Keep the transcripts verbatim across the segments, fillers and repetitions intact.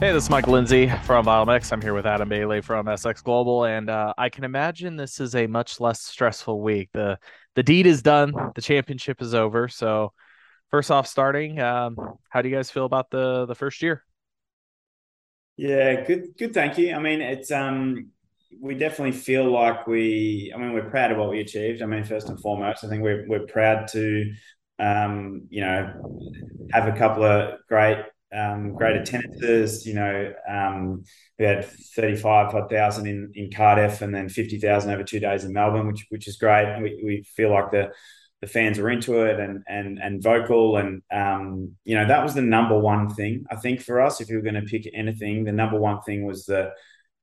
Hey, this is Mike Lindsay from Biomex. I'm here with Adam Bailey from S X Global, and uh, I can imagine this is a much less stressful week. The the deed is done. The championship is over. So first off, starting, um, how do you guys feel about the the first year? Yeah, good, good. Thank you. I mean, it's um, we definitely feel like we. I mean, we're proud of what we achieved. I mean, first and foremost, I think we're we're proud to, um, you know, have a couple of great. Um, great attendances, you know, um, we had thirty-five thousand in, in Cardiff and then fifty thousand over two days in Melbourne, which which is great. And we, we feel like the the fans were into it and and and vocal. And, um, you know, that was the number one thing, I think, for us. If you were going to pick anything, the number one thing was that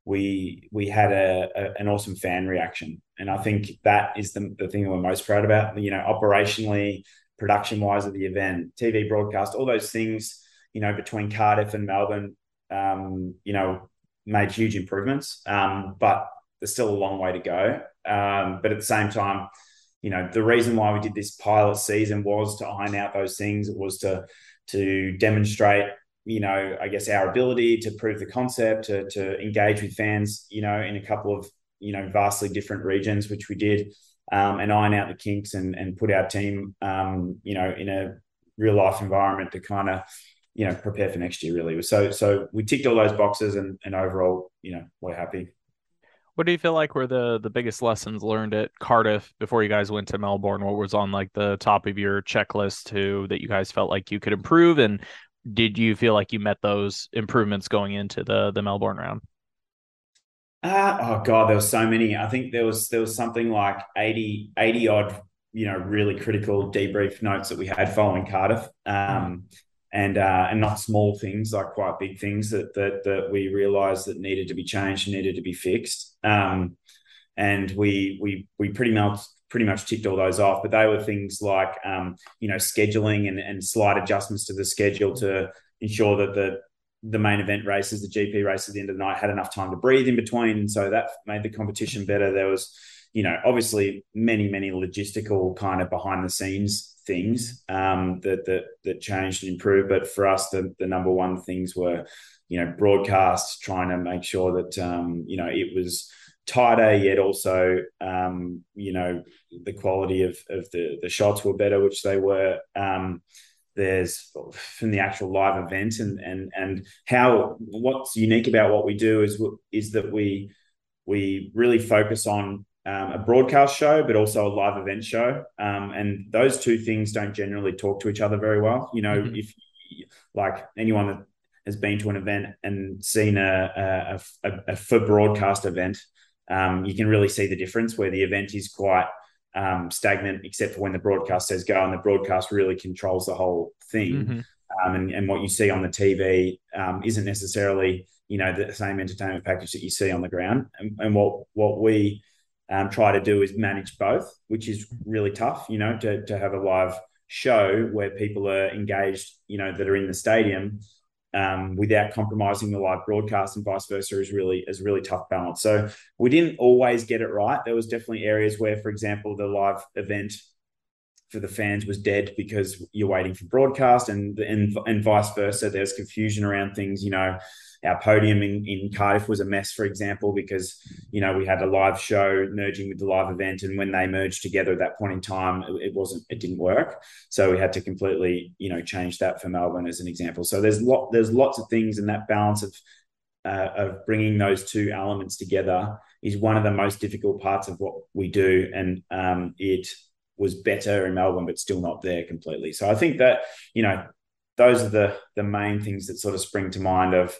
we we had a, a an awesome fan reaction. And I think that is the, the thing that we're most proud about, you know, operationally, production-wise of the event, T V broadcast, all those things. You know, between Cardiff and Melbourne, um, you know, made huge improvements, um, but there's still a long way to go. Um, but at the same time, you know, the reason why we did this pilot season was to iron out those things. It was to to demonstrate, you know, I guess our ability to prove the concept, to to engage with fans, you know, in a couple of, you know, vastly different regions, which we did, um, and iron out the kinks and and put our team, um, you know, in a real life environment to kind of, you know, prepare for next year, really. So so we ticked all those boxes and, and overall, you know, we're happy. What do you feel like were the, the biggest lessons learned at Cardiff before you guys went to Melbourne? What was on like the top of your checklist to that you guys felt like you could improve? And did you feel like you met those improvements going into the, the Melbourne round? Uh, oh, God, there were so many. I think there was there was something like eighty, eighty odd, you know, really critical debrief notes that we had following Cardiff. Um mm-hmm. And uh, and not small things, like quite big things that that that we realised that needed to be changed, needed to be fixed. Um, and we we we pretty much pretty much ticked all those off. But they were things like um, you know, scheduling and, and slight adjustments to the schedule to ensure that the the main event races, the G P races at the end of the night, had enough time to breathe in between. So that made the competition better. There was, you know, obviously many many logistical kind of behind the scenes things um, that that that changed and improved, but for us, the the number one things were, you know, broadcasts, trying to make sure that um, you know, it was tighter, yet also um, you know, the quality of of the the shots were better, which they were. Um, there's from the actual live event and and and how what's unique about what we do is is that we we really focus on. Um, a broadcast show, but also a live event show. Um, and those two things don't generally talk to each other very well. You know, mm-hmm. if like anyone that has been to an event and seen a, a, a, a for broadcast event, um, you can really see the difference where the event is quite um, stagnant, except for when the broadcast says go, and the broadcast really controls the whole thing. Mm-hmm. Um, and, and what you see on the T V um, isn't necessarily, you know, the same entertainment package that you see on the ground. And, and what, what we, Um, try to do is manage both, which is really tough, you know, to to have a live show where people are engaged, you know, that are in the stadium um, without compromising the live broadcast, and vice versa is really is really tough balance. So we didn't always get it right. There was definitely areas where, for example, the live event for the fans was dead because you're waiting for broadcast, and and, and vice versa. There's confusion around things, you know. Our podium in, in Cardiff was a mess, for example, because, you know, we had a live show merging with the live event. And when they merged together at that point in time, it wasn't, it didn't work. So we had to completely, you know, change that for Melbourne as an example. So there's lot, there's lots of things, and that balance of, uh, of bringing those two elements together is one of the most difficult parts of what we do. And um, it was better in Melbourne, but still not there completely. So I think that, you know, those are the the main things that sort of spring to mind of,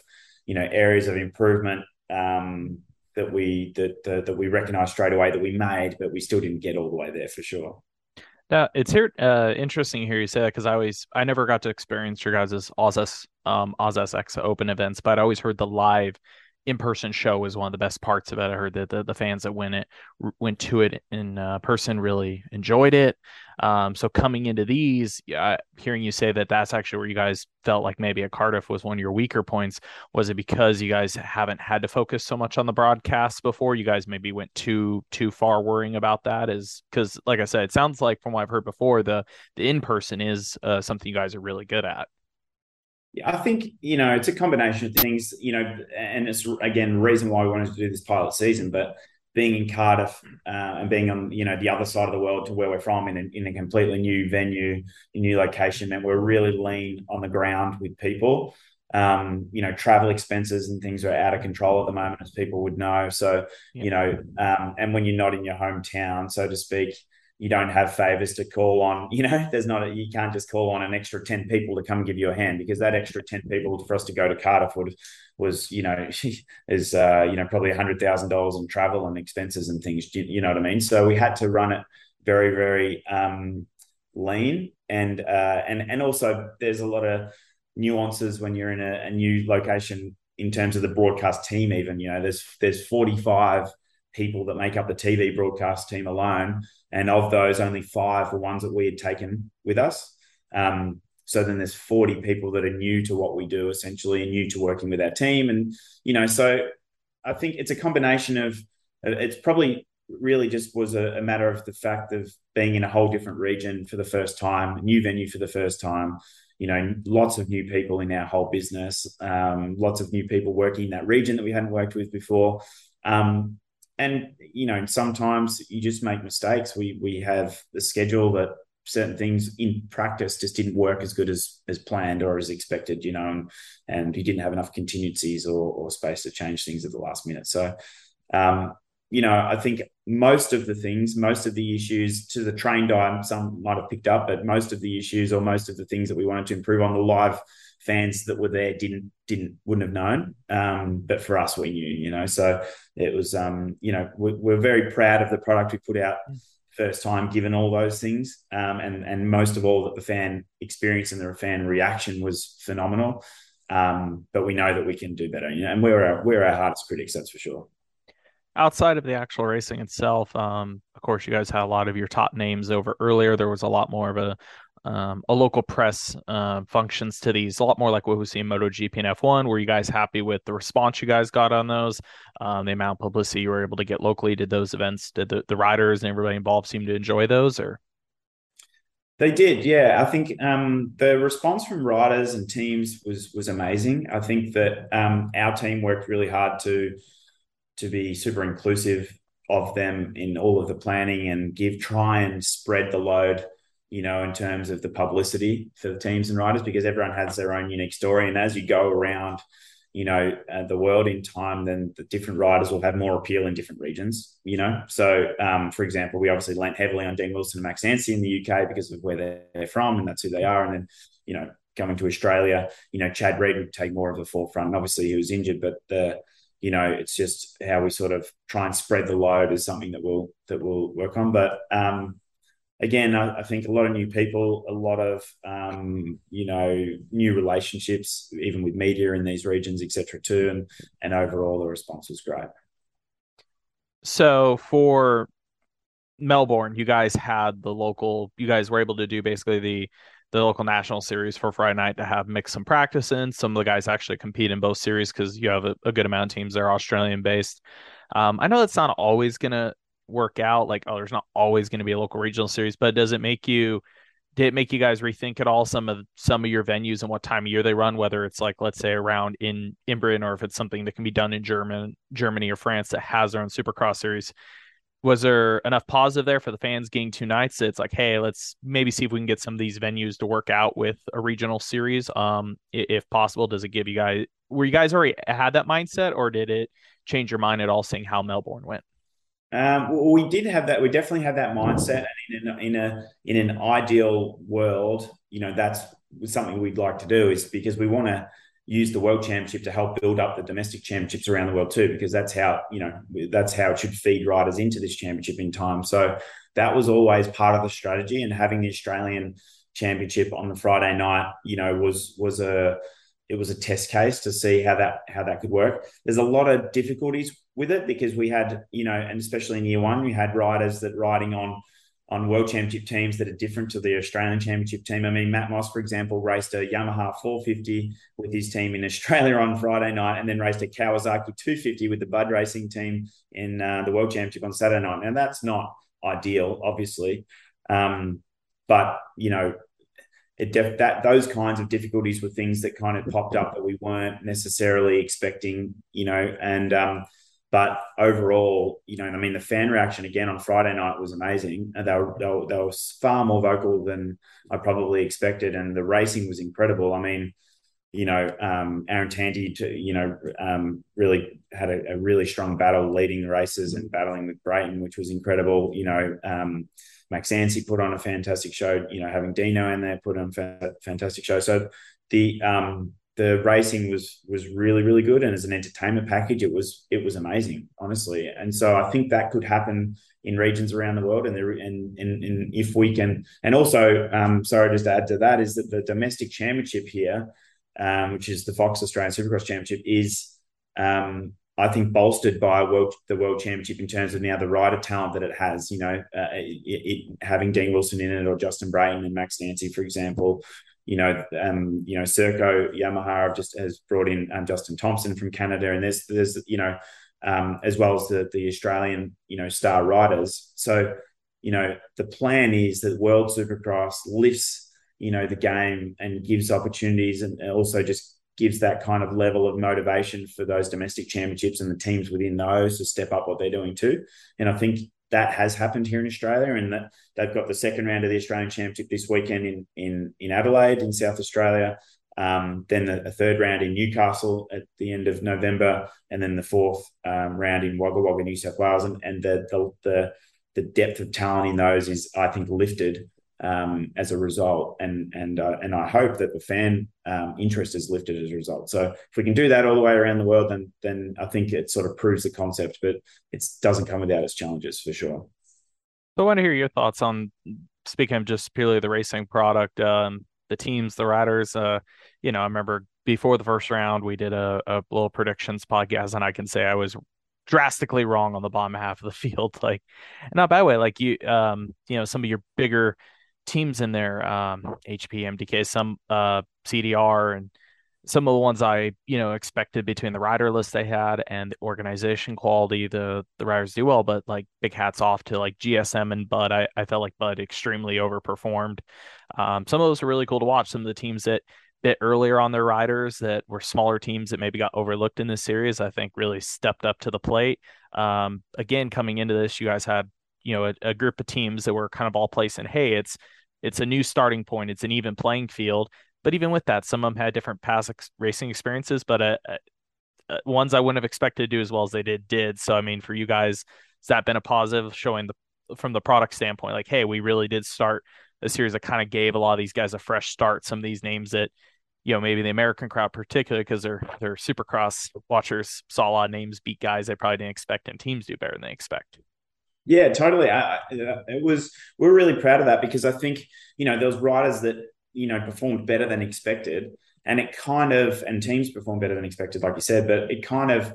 you know, areas of improvement um, that we that, that that we recognized straight away that we made, but we still didn't get all the way there for sure. Now it's here uh, interesting to hear you say that, because I always I never got to experience your guys' Auss um Auss Open events, but I always heard the live in-person show was one of the best parts of it. I heard that the, the fans that went it went to it in uh, person really enjoyed it. Um, so coming into these, uh, hearing you say that that's actually where you guys felt like maybe at Cardiff was one of your weaker points. Was it because you guys haven't had to focus so much on the broadcast before? You guys maybe went too too far worrying about that? Is because, like I said, it sounds like from what I've heard before, the the in-person is uh, something you guys are really good at. I think, you know, it's a combination of things, you know, and it's, again, reason why we wanted to do this pilot season, but being in Cardiff uh, and being on, you know, the other side of the world to where we're from in a, in a completely new venue, a new location, and we're really lean on the ground with people. Um, you know, travel expenses and things are out of control at the moment, as people would know. So, yeah. you know, um, and when you're not in your hometown, so to speak, you don't have favors to call on, you know, there's not, a, you can't just call on an extra ten people to come give you a hand, because that extra ten people for us to go to Cardiff would, was, you know, is, uh, you know, probably a hundred thousand dollars in travel and expenses and things, you know what I mean? So we had to run it very, very, um, lean and, uh, and, and also there's a lot of nuances when you're in a, a new location in terms of the broadcast team, even, you know, there's, there's forty-five people that make up the T V broadcast team alone. And of those, only five were ones that we had taken with us. Um, so then there's forty people that are new to what we do, essentially, and new to working with our team. And, you know, so I think it's a combination of, it's probably really just was a, a matter of the fact of being in a whole different region for the first time, new venue for the first time, you know, lots of new people in our whole business, um, lots of new people working in that region that we hadn't worked with before. Um, And, you know, sometimes you just make mistakes. We we have the schedule that certain things in practice just didn't work as good as as planned or as expected, you know, and, and you didn't have enough contingencies or, or space to change things at the last minute. So, um, you know, I think most of the things, most of the issues to the trained eye, some might have picked up, but most of the issues or most of the things that we wanted to improve on, the live fans that were there didn't didn't wouldn't have known, um but for us, we knew, you know. So it was, um you know, we, we're very proud of the product we put out first time, given all those things, um and and most of all that the fan experience and the fan reaction was phenomenal, um but we know that we can do better, you know, and we're our, we're our hardest critics, that's for sure. Outside of the actual racing itself, um of course you guys had a lot of your top names over earlier. There was a lot more of a Um, a local press uh, functions to these, a lot more like what we see in MotoGP and F one. Were you guys happy with the response you guys got on those? Um, the amount of publicity you were able to get locally? Did those events, did the, the riders and everybody involved seem to enjoy those? Or they did, yeah. I think um, the response from riders and teams was was amazing. I think that um, our team worked really hard to to be super inclusive of them in all of the planning and give try and spread the load, you know, in terms of the publicity for the teams and riders, because everyone has their own unique story. And as you go around, you know, uh, the world in time, then the different riders will have more appeal in different regions, you know. So, um, for example, we obviously lent heavily on Dean Wilson and Max Anstie in the U K because of where they're from and that's who they are. And then, you know, coming to Australia, you know, Chad Reed would take more of the forefront. And obviously he was injured, but the, you know, it's just how we sort of try and spread the load is something that we'll, that we'll work on. But, um, Again, I, I think a lot of new people, a lot of, um, you know, new relationships, even with media in these regions, et cetera, too. And, and overall, the response was great. So for Melbourne, you guys had the local, you guys were able to do basically the, the local national series for Friday night to have mixed some practice in. Some of the guys actually compete in both series because you have a, a good amount of teams that are Australian based. Um, I know that's not always going to work out, like, oh, there's not always going to be a local regional series, but does it make you did it make you guys rethink at all some of some of your venues and what time of year they run, whether it's like, let's say, around in in Britain, or if it's something that can be done in German Germany or France that has their own Supercross series? Was there enough positive there for the fans getting two nights that it's like, hey, let's maybe see if we can get some of these venues to work out with a regional series, um if possible? Does it give you guys, were you guys already had that mindset, or did it change your mind at all seeing how Melbourne went? Um, well, we did have that. We definitely had that mindset. And in, in a in an ideal world, you know, that's something we'd like to do, is because we want to use the World Championship to help build up the domestic championships around the world too, because that's how, you know, that's how it should feed riders into this championship in time. So that was always part of the strategy, and having the Australian Championship on the Friday night, you know, was was a it was a test case to see how that how that could work. There's a lot of difficulties with it because we had, you know, and especially in year one, we had riders that riding on on World Championship teams that are different to the Australian Championship team. I mean, Matt Moss, for example, raced a Yamaha four fifty with his team in Australia on Friday night, and then raced a Kawasaki two fifty with the Bud Racing team in uh, the World Championship on Saturday night. Now, that's not ideal, obviously, um, but, you know, it def- that those kinds of difficulties were things that kind of popped up that we weren't necessarily expecting, you know, and um, but overall, you know, I mean, the fan reaction again on Friday night was amazing. They were, they were, they were far more vocal than I probably expected, and the racing was incredible. I mean, you know, um, Aaron Tanti, you know, um, really had a, a really strong battle leading the races and battling with Brayton, which was incredible. You know, um, Max Anstie put on a fantastic show. You know, having Dino in there put on a fantastic show. So the um, the racing was was really, really good, and as an entertainment package, it was it was amazing, honestly. And so I think that could happen in regions around the world, and there, and, and and if we can, and also, um, sorry, just to add to that, is that the domestic championship here, Um, which is the Fox Australian Supercross Championship, is, um, I think, bolstered by world, the World Championship in terms of now the rider talent that it has, you know, uh, it, it, having Dean Wilson in it, or Justin Brayton and Max Anstie, for example. You know, um, you know, Serco Yamaha just has brought in um, Justin Thompson from Canada, and there's, there's, you know, um, as well as the the Australian, you know, star riders. So, you know, the plan is that World Supercross lifts, you know, the game and gives opportunities, and also just gives that kind of level of motivation for those domestic championships and the teams within those to step up what they're doing too. And I think that has happened here in Australia, and that they've got the second round of the Australian Championship this weekend in in, in Adelaide in South Australia, um, then a third round in Newcastle at the end of November, and then the fourth um, round in Wagga Wagga, New South Wales. And, and the, the the the depth of talent in those is, I think, lifted um as a result, and and uh, and I hope that the fan um interest is lifted as a result. So if we can do that all the way around the world, then then I think it sort of proves the concept, but it doesn't come without its challenges, for sure. So I want to hear your thoughts on, speaking of just purely the racing product, um the teams, the riders. uh you know I remember before the first round we did a, a little predictions podcast, and I can say I was drastically wrong on the bottom half of the field, like, not by the way, like you um you know some of your bigger teams in there, um H P, M D K, some uh C D R, and some of the ones I you know expected between the rider list they had and the organization quality, the the riders do well. But like, big hats off to like G S M and Bud. I, I felt like Bud extremely overperformed. Um some of those were really cool to watch. Some of the teams that bit earlier on their riders, that were smaller teams that maybe got overlooked in this series, I think really stepped up to the plate. Um again, coming into this, you guys had you know a, a group of teams that were kind of all placed in, hey, it's It's a new starting point. It's an even playing field. But even with that, some of them had different past ex- racing experiences, but uh, uh, ones I wouldn't have expected to do as well as they did, did. So, I mean, for you guys, has that been a positive, showing the, from the product standpoint, like, hey, we really did start a series that kind of gave a lot of these guys a fresh start, some of these names that, you know, maybe the American crowd particularly, because they're, they're Supercross watchers, saw a lot of names beat guys they probably didn't expect, and teams do better than they expect. Yeah, totally. I, it was, we're really proud of that, because I think, you know, there was riders that, you know, performed better than expected, and it kind of, and teams performed better than expected, like you said, but it kind of,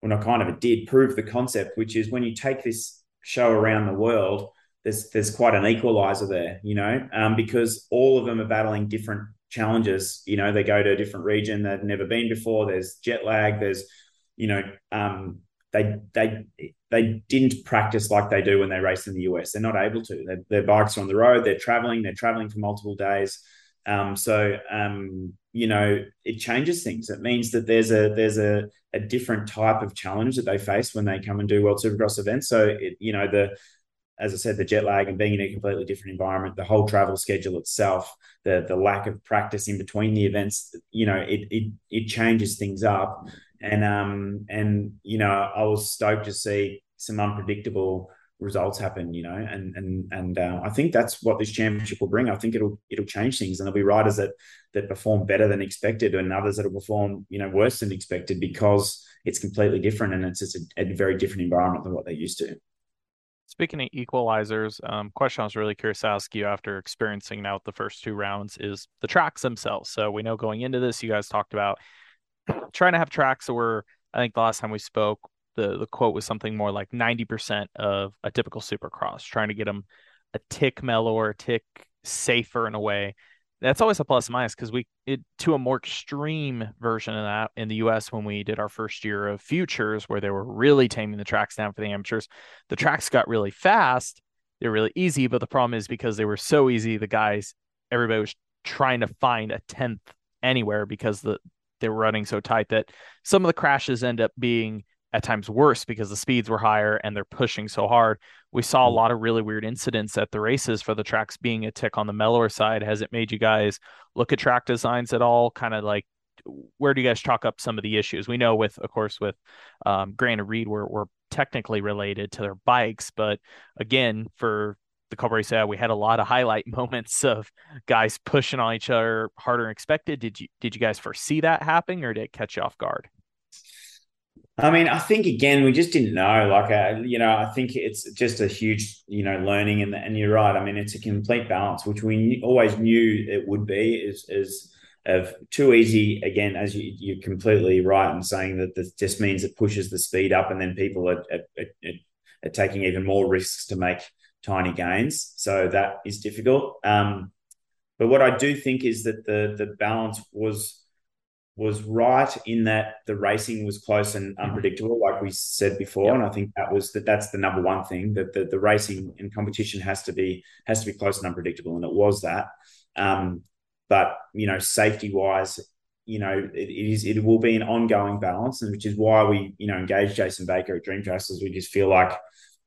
well, not kind of, it did prove the concept, which is when you take this show around the world, there's, there's quite an equalizer there, you know, um, because all of them are battling different challenges. You know, they go to a different region they've never been before. There's jet lag. There's, you know, um, they, they, they didn't practice like they do when they race in the U S. They're not able to. Their, their bikes are on the road. They're traveling. They're traveling for multiple days. Um, so, um, you know, it changes things. It means that there's a there's a, a different type of challenge that they face when they come and do World Supercross events. So, it, you know, the as I said, the jet lag and being in a completely different environment, the whole travel schedule itself, the the lack of practice in between the events, you know, it it it changes things up. And, um, and, you know, I was stoked to see some unpredictable results happen, you know, and, and, and, uh, I think that's what this championship will bring. I think it'll, it'll change things, and there'll be riders that, that perform better than expected, and others that will perform, you know, worse than expected, because it's completely different, and it's, it's a, a very different environment than what they're used to. Speaking of equalizers, um, question I was really curious to ask you after experiencing now the first two rounds is the tracks themselves. So we know going into this, you guys talked about trying to have tracks that were, I think the last time we spoke, the, the quote was something more like ninety percent of a typical Supercross, trying to get them a tick mellower, a tick safer in a way. That's always a plus and minus, because we it, to a more extreme version of that in the U S when we did our first year of Futures, where they were really taming the tracks down for the amateurs. The tracks got really fast. They're really easy, but the problem is because they were so easy, the guys, everybody was trying to find a tenth anywhere because the they were running so tight that some of the crashes end up being at times worse because the speeds were higher and they're pushing so hard. We saw a lot of really weird incidents at the races for the tracks being a tick on the mellower side. Has it made you guys look at track designs at all? Kind of like, where do you guys chalk up some of the issues? We know with, of course, with um, Grant and Reed, we're, we're technically related to their bikes, but again, for the Cup race, we had a lot of highlight moments of guys pushing on each other harder than expected. Did you, did you guys foresee that happening, or did it catch you off guard? I mean, I think, again, we just didn't know. Like, uh, you know, I think it's just a huge, you know, learning. And and you're right. I mean, it's a complete balance, which we always knew it would be, is, is of too easy. Again, as you, you're completely right in saying that this just means it pushes the speed up, and then people are, are, are, are taking even more risks to make tiny gains. So that is difficult. Um, but what I do think is that the the balance was was right, in that the racing was close and unpredictable, like we said before. Yep. And I think that was that that's the number one thing, that the, the racing and competition has to be has to be close and unpredictable. And it was that. Um, but, you know, safety wise, you know, it, it is it will be an ongoing balance, and which is why we, you know, engage Jason Baker at Dream Trust, as we just feel like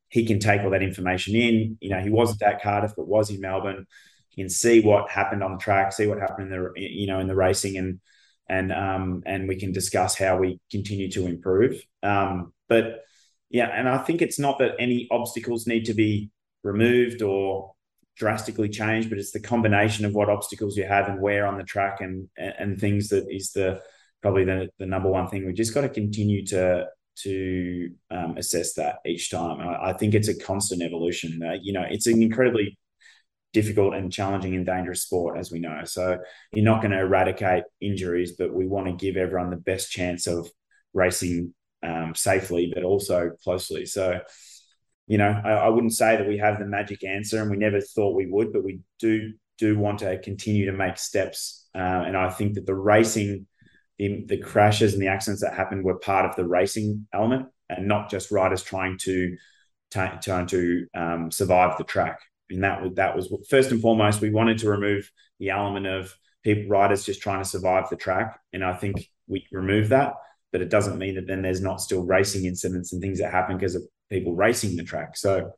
he can take all that information in. You know, he wasn't at Cardiff, but was in Melbourne. He can see what happened on the track, see what happened in the, you know, in the racing, and and um and we can discuss how we continue to improve. Um, but yeah, and I think it's not that any obstacles need to be removed or drastically changed, but it's the combination of what obstacles you have and where on the track and and, and things that is the probably the, the number one thing. We just got to continue to to um, assess that each time. And I, I think it's a constant evolution. Uh, you know, it's an incredibly difficult and challenging and dangerous sport, as we know. So you're not going to eradicate injuries, but we want to give everyone the best chance of racing um, safely, but also closely. So, you know, I, I wouldn't say that we have the magic answer, and we never thought we would, but we do do want to continue to make steps. Uh, and I think that the racing, the, the crashes and the accidents that happened were part of the racing element, and not just riders trying to t- trying to um, survive the track. And that was, that was first and foremost. We wanted to remove the element of people, riders just trying to survive the track, and I think we removed that. But it doesn't mean that then there's not still racing incidents and things that happen because of people racing the track. So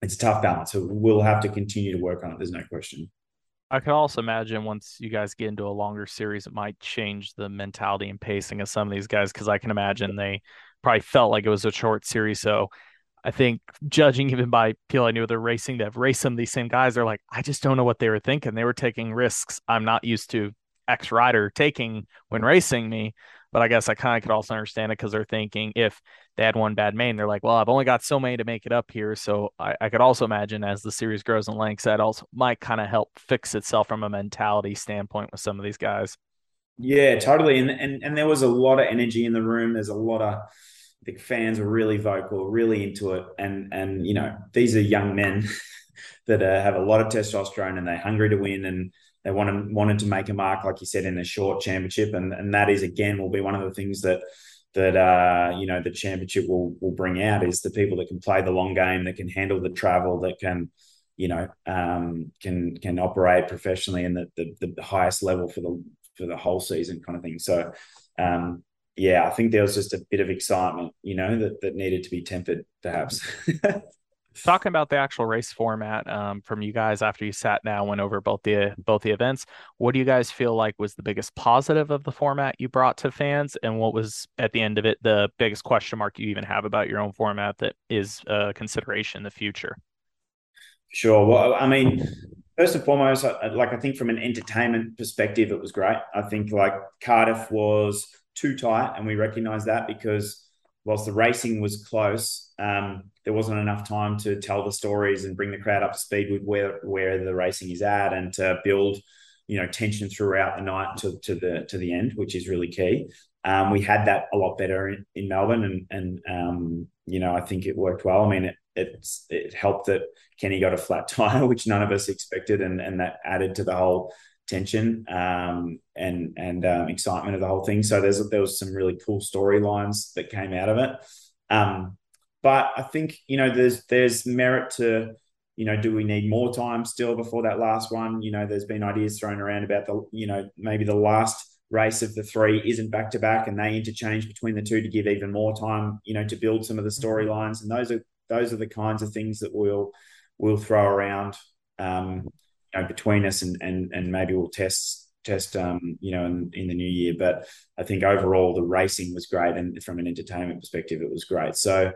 it's a tough balance. So we'll have to continue to work on it. There's no question. I can also imagine once you guys get into a longer series, it might change the mentality and pacing of some of these guys, because I can imagine they probably felt like it was a short series. So I think, judging even by people I knew they're racing, that have raced some of these same guys, they're like, I just don't know what they were thinking. They were taking risks I'm not used to X rider taking when racing me. But I guess I kind of could also understand it, because they're thinking if they had one bad main, they're like, well, I've only got so many to make it up here. So I, I could also imagine as the series grows in length, that also might kind of help fix itself from a mentality standpoint with some of these guys. Yeah, totally. And, and and there was a lot of energy in the room. There's a lot of, the fans were really vocal, really into it. And, and you know, these are young men that uh, have a lot of testosterone, and they're hungry to win, and they wanted, wanted to make a mark, like you said, in a short championship. And, and that is, again, will be one of the things that, that uh, you know, the championship will will bring out, is the people that can play the long game, that can handle the travel, that can, you know, um, can can operate professionally in the, the the highest level for the for the whole season kind of thing. So, um, yeah, I think there was just a bit of excitement, you know, that, that needed to be tempered, perhaps. Talking about the actual race format, um, from you guys after you sat down, went over both the both the events, what do you guys feel like was the biggest positive of the format you brought to fans, and what was at the end of it the biggest question mark you even have about your own format that is a consideration in the future? Sure. Well, I mean, first and foremost, like I think from an entertainment perspective, it was great. I think like Cardiff was too tight, and we recognize that, because whilst the racing was close, um, there wasn't enough time to tell the stories and bring the crowd up to speed with where, where the racing is at, and to build, you know, tension throughout the night to, to the to the end, which is really key. Um, we had that a lot better in, in Melbourne, and and um, you know, I think it worked well. I mean, it it's, it helped that Kenny got a flat tire, which none of us expected, and and that added to the whole tension um, and and um, excitement of the whole thing. So there's there was some really cool storylines that came out of it. Um, But I think, you know, there's there's merit to you know, do we need more time still before that last one? You know, there's been ideas thrown around about the, you know, maybe the last race of the three isn't back to back and they interchange between the two to give even more time, you know, to build some of the storylines. And those are, those are the kinds of things that we'll, we'll throw around, um, you know, between us, and, and, and maybe we'll test, test, um, you know, in, in the new year. But I think overall the racing was great. And from an entertainment perspective, it was great. So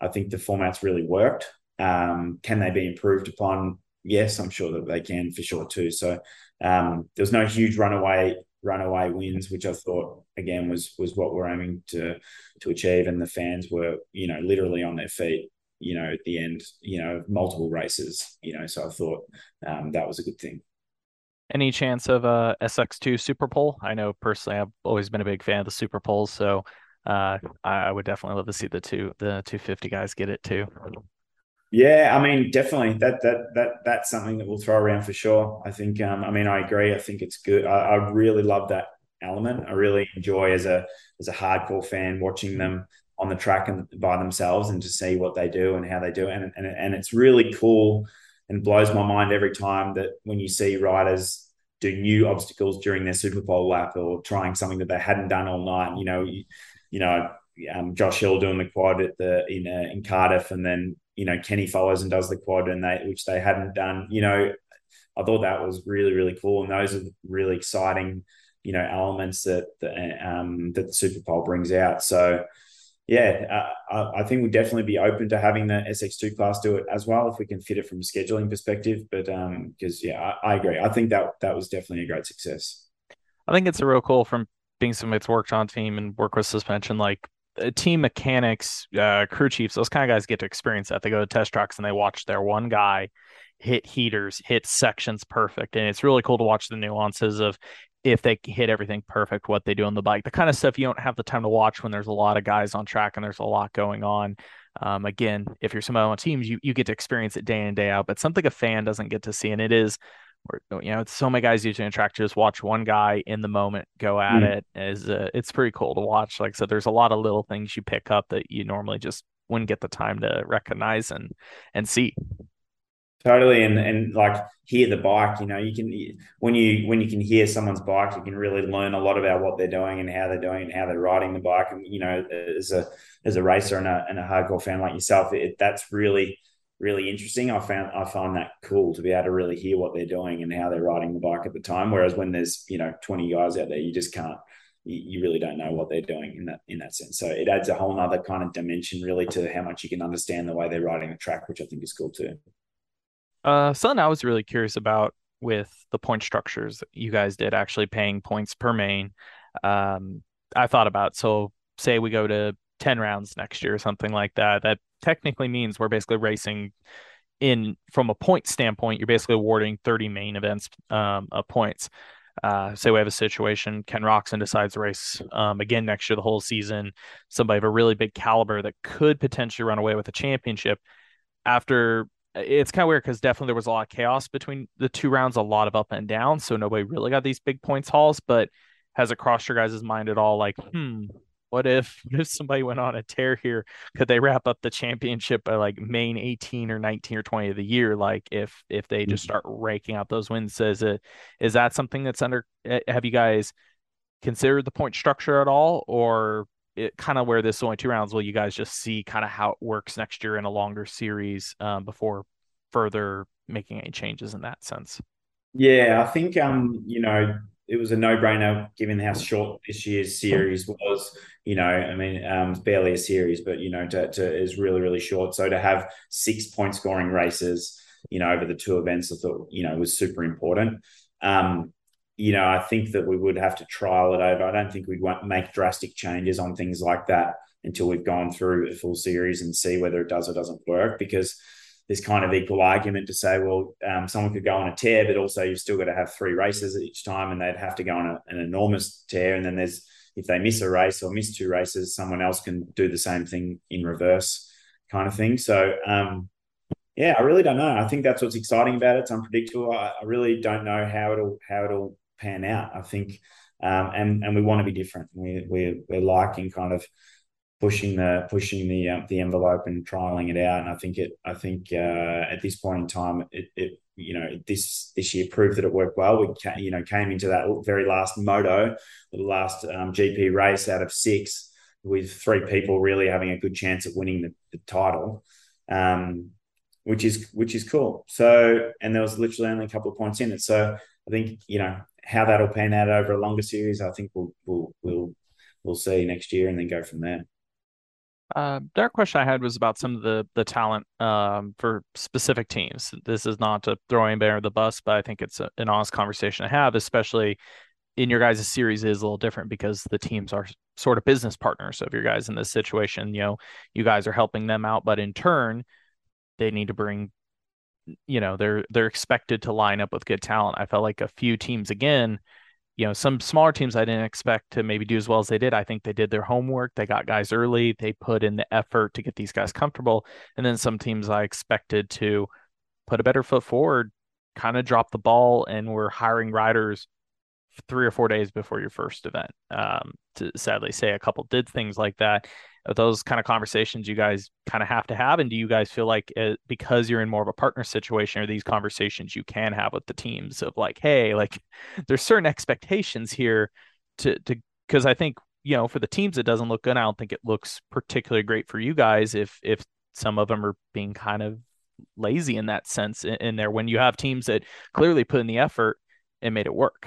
I think the format's really worked. Um, can they be improved upon? Yes, I'm sure that they can, for sure too. So um, there was no huge runaway runaway wins, which I thought again was was what we're aiming to to achieve, and the fans were, you know, literally on their feet, you know, at the end, you know, multiple races, you know. So I thought um, that was a good thing. Any chance of a S X two Super Pole? I know personally, I've always been a big fan of the Super Poles, so uh, I would definitely love to see the two the two fifty guys get it too. Yeah, I mean, definitely that that that that's something that we'll throw around for sure. I think, um, I mean, I agree. I think it's good. I, I really love that element. I really enjoy as a as a hardcore fan watching them on the track and by themselves, and to see what they do and how they do it. And and and it's really cool and blows my mind every time that when you see riders do new obstacles during their Super Bowl lap, or trying something that they hadn't done all night. You know, you, you know, um, Josh Hill doing the quad at the in uh, in Cardiff, and then, you know, Kenny follows and does the quad, and they, which they hadn't done, you know. I thought that was really, really cool. And those are really exciting, you know, elements that, that, um, that the Super Pole brings out. So yeah, I, I think we'd definitely be open to having the S X two class do it as well, if we can fit it from a scheduling perspective. But um, cause yeah, I, I agree. I think that that was definitely a great success. I think it's a real cool from being somebody that's worked on team and work with suspension, like, team mechanics, uh, crew chiefs, those kind of guys get to experience that. They go to test tracks and they watch their one guy hit heaters, hit sections perfect. And it's really cool to watch the nuances of if they hit everything perfect, what they do on the bike, the kind of stuff you don't have the time to watch when there's a lot of guys on track and there's a lot going on. Um, again, if you're somebody on teams, you, you get to experience it day in and day out, but something a fan doesn't get to see. And it is, you know, it's so many guys using a track to just watch one guy in the moment go at mm. it is uh, it's pretty cool to watch. Like I said, there's a lot of little things you pick up that you normally just wouldn't get the time to recognize and and see. Totally. And and like hear the bike, you know, you can, when you when you can hear someone's bike, you can really learn a lot about what they're doing and how they're doing and how they're riding the bike. And, you know, as a as a racer and a, and a hardcore fan like yourself, it, that's really really interesting. I found, I find that cool to be able to really hear what they're doing and how they're riding the bike at the time. Whereas when there's, you know, twenty guys out there, you just can't, you, you really don't know what they're doing in that, in that sense. So it adds a whole nother kind of dimension really to how much you can understand the way they're riding the track, which I think is cool too. Uh, something I was really curious about with the point structures that you guys did, actually paying points per main. Um, I thought about, so say we go to ten rounds next year or something like that, that technically means we're basically racing in from a point standpoint. You're basically awarding thirty main events um, of points. Uh, say we have a situation, Ken Roxon decides to race um, again next year, the whole season, somebody of a really big caliber that could potentially run away with a championship. After, it's kind of weird because definitely there was a lot of chaos between the two rounds, a lot of up and down. So nobody really got these big points hauls, but has it crossed your guys' mind at all? Like, Hmm, What if, what if somebody went on a tear here? Could they wrap up the championship by like main eighteen or nineteen or twenty of the year? Like if, if they just start raking out those wins, is it, is that something that's under, have you guys considered the point structure at all? Or it kind of where this is only two rounds, will you guys just see kind of how it works next year in a longer series um, before further making any changes in that sense? Yeah, I think, um, you know, it was a no-brainer given how short this year's series was. You know, I mean, um, barely a series, but, you know, to, to is really, really short. So to have six point scoring races, you know, over the two events, I thought, you know, was super important. Um, you know, I think that we would have to trial it over. I don't think we'd want make drastic changes on things like that until we've gone through a full series and see whether it does or doesn't work, because this kind of equal argument to say, well, um, someone could go on a tear, but also you've still got to have three races each time, and they'd have to go on a, an enormous tear. And then there's, if they miss a race or miss two races, someone else can do the same thing in reverse kind of thing. So, um, yeah, I really don't know. I think that's what's exciting about it. It's unpredictable. I, I really don't know how it'll, how it'll pan out, I think. Um, and, and we want to be different. We, we, we're liking kind of pushing the pushing the um, the envelope and trialing it out. And I think it I think uh, at this point in time, it, it you know this this year proved that it worked well. We ca- you know came into that very last moto, the last um, G P race out of six, with three people really having a good chance at winning the, the title, um, which is which is cool. So, and there was literally only a couple of points in it. So I think, you know, how that'll pan out over a longer series, I think we'll we'll we'll we'll see next year and then go from there. Uh, the other question I had was about some of the the talent um, for specific teams. This is not to throw anybody under the bus, but I think it's a, an honest conversation to have, especially in your guys' series is a little different because the teams are sort of business partners of your guys in this situation. You know, you guys are helping them out, but in turn, they need to bring, you know, they're they're expected to line up with good talent. I felt like a few teams, again, you know, some smaller teams I didn't expect to maybe do as well as they did. I think they did their homework. They got guys early. They put in the effort to get these guys comfortable. And then some teams I expected to put a better foot forward, kind of drop the ball, and were hiring riders three or four days before your first event. Um, to sadly say, a couple did things like that. Are those kind of conversations you guys kind of have to have? And do you guys feel like uh, because you're in more of a partner situation, are these conversations you can have with the teams of like, hey, like there's certain expectations here to, to, cause I think, you know, for the teams, it doesn't look good. I don't think it looks particularly great for you guys if, if some of them are being kind of lazy in that sense in, in there, when you have teams that clearly put in the effort and made it work.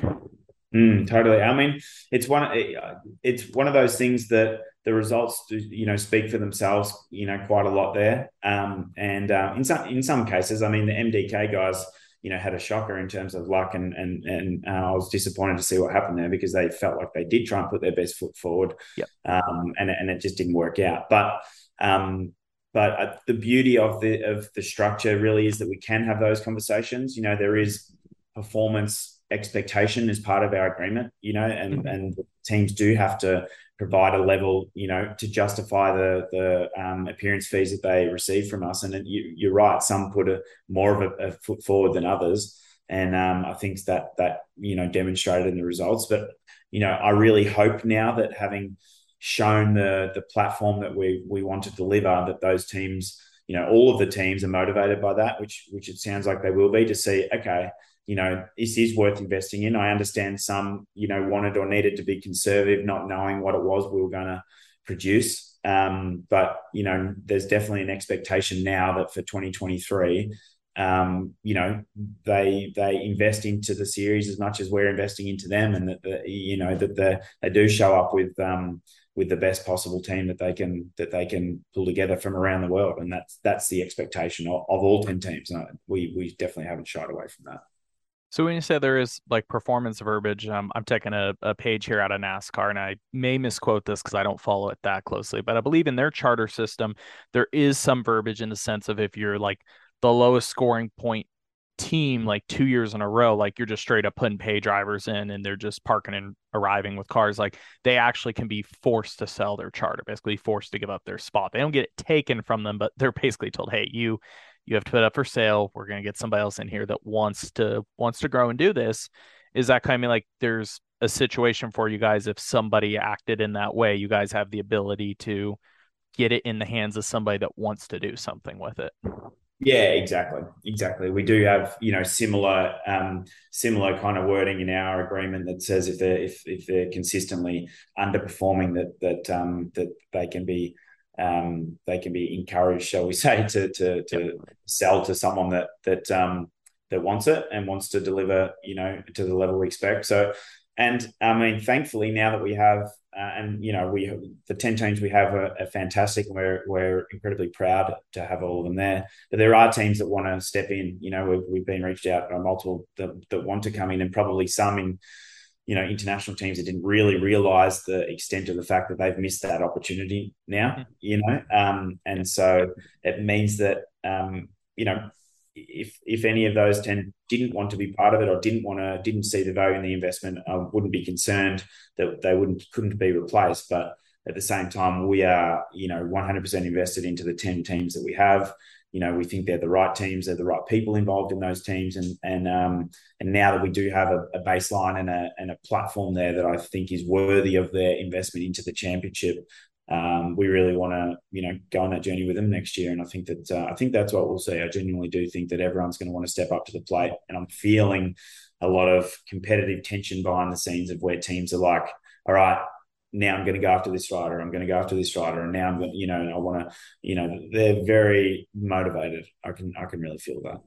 Mm, totally. I mean, it's one. It, it's one of those things that the results, do, you know, speak for themselves. You know, quite a lot there. Um, and uh, in some in some cases, I mean, the M D K guys, you know, had a shocker in terms of luck, and and and uh, I was disappointed to see what happened there because they felt like they did try and put their best foot forward. Yep. Um, and and it just didn't work out. But um, but uh, the beauty of the of the structure really is that we can have those conversations. You know, there is performance expectation is part of our agreement, you know, and mm-hmm. and teams do have to provide a level, you know, to justify the the um, appearance fees that they receive from us. And it, you, you're right, some put a more of a, a foot forward than others, and um, I think that that you know demonstrated in the results. But you know, I really hope now that having shown the the platform that we we want to deliver, that those teams, you know, all of the teams are motivated by that, which which it sounds like they will be, to see, okay, you know, this is worth investing in. I understand some, you know, wanted or needed to be conservative, not knowing what it was we were going to produce. Um, but, you know, there's definitely an expectation now that for twenty twenty-three, um, you know, they they invest into the series as much as we're investing into them, and that, the, you know, that the, they do show up with um, with the best possible team that they can that they can pull together from around the world. And that's that's the expectation of, of all ten teams. And we, we definitely haven't shied away from that. So when you say there is like performance verbiage, um, I'm taking a, a page here out of NASCAR, and I may misquote this because I don't follow it that closely, but I believe in their charter system, there is some verbiage in the sense of if you're like the lowest scoring point team, like two years in a row, like you're just straight up putting pay drivers in and they're just parking and arriving with cars. Like they actually can be forced to sell their charter, basically forced to give up their spot. They don't get it taken from them, but they're basically told, hey, you, you have to put up for sale. We're going to get somebody else in here that wants to wants to grow and do this. Is that kind of like there's a situation for you guys? If somebody acted in that way, you guys have the ability to get it in the hands of somebody that wants to do something with it. Yeah, exactly. Exactly. We do have, you know, similar, um, similar kind of wording in our agreement that says if they're, if, if they're consistently underperforming that, that, um, that they can be, um they can be encouraged, shall we say, to to to sell to someone that that um that wants it and wants to deliver, you know, to the level we expect. So, and I mean, thankfully now that we have uh, and you know we the ten teams we have are, are fantastic, and we're we're incredibly proud to have all of them there. But there are teams that want to step in. You know, we've, we've been reached out by multiple that, that want to come in, and probably some in, you know, international teams that didn't really realize the extent of the fact that they've missed that opportunity now, you know? Um, and so it means that, um, you know, if, if any of those ten didn't want to be part of it or didn't want to, didn't see the value in the investment, I wouldn't be concerned that they wouldn't, couldn't be replaced. But at the same time, we are, you know, one hundred percent invested into the ten teams that we have. You know, we think they're the right teams, they're the right people involved in those teams. And and um, and now that we do have a, a baseline and a and a platform there that I think is worthy of their investment into the championship, um, we really want to, you know, go on that journey with them next year. And I think that uh, I think that's what we'll see. I genuinely do think that everyone's going to want to step up to the plate, and I'm feeling a lot of competitive tension behind the scenes of where teams are like, all right, now I'm going to go after this rider, I'm going to go after this rider, and now I'm going to, you know, I want to, you know, they're very motivated. I can I can really feel that.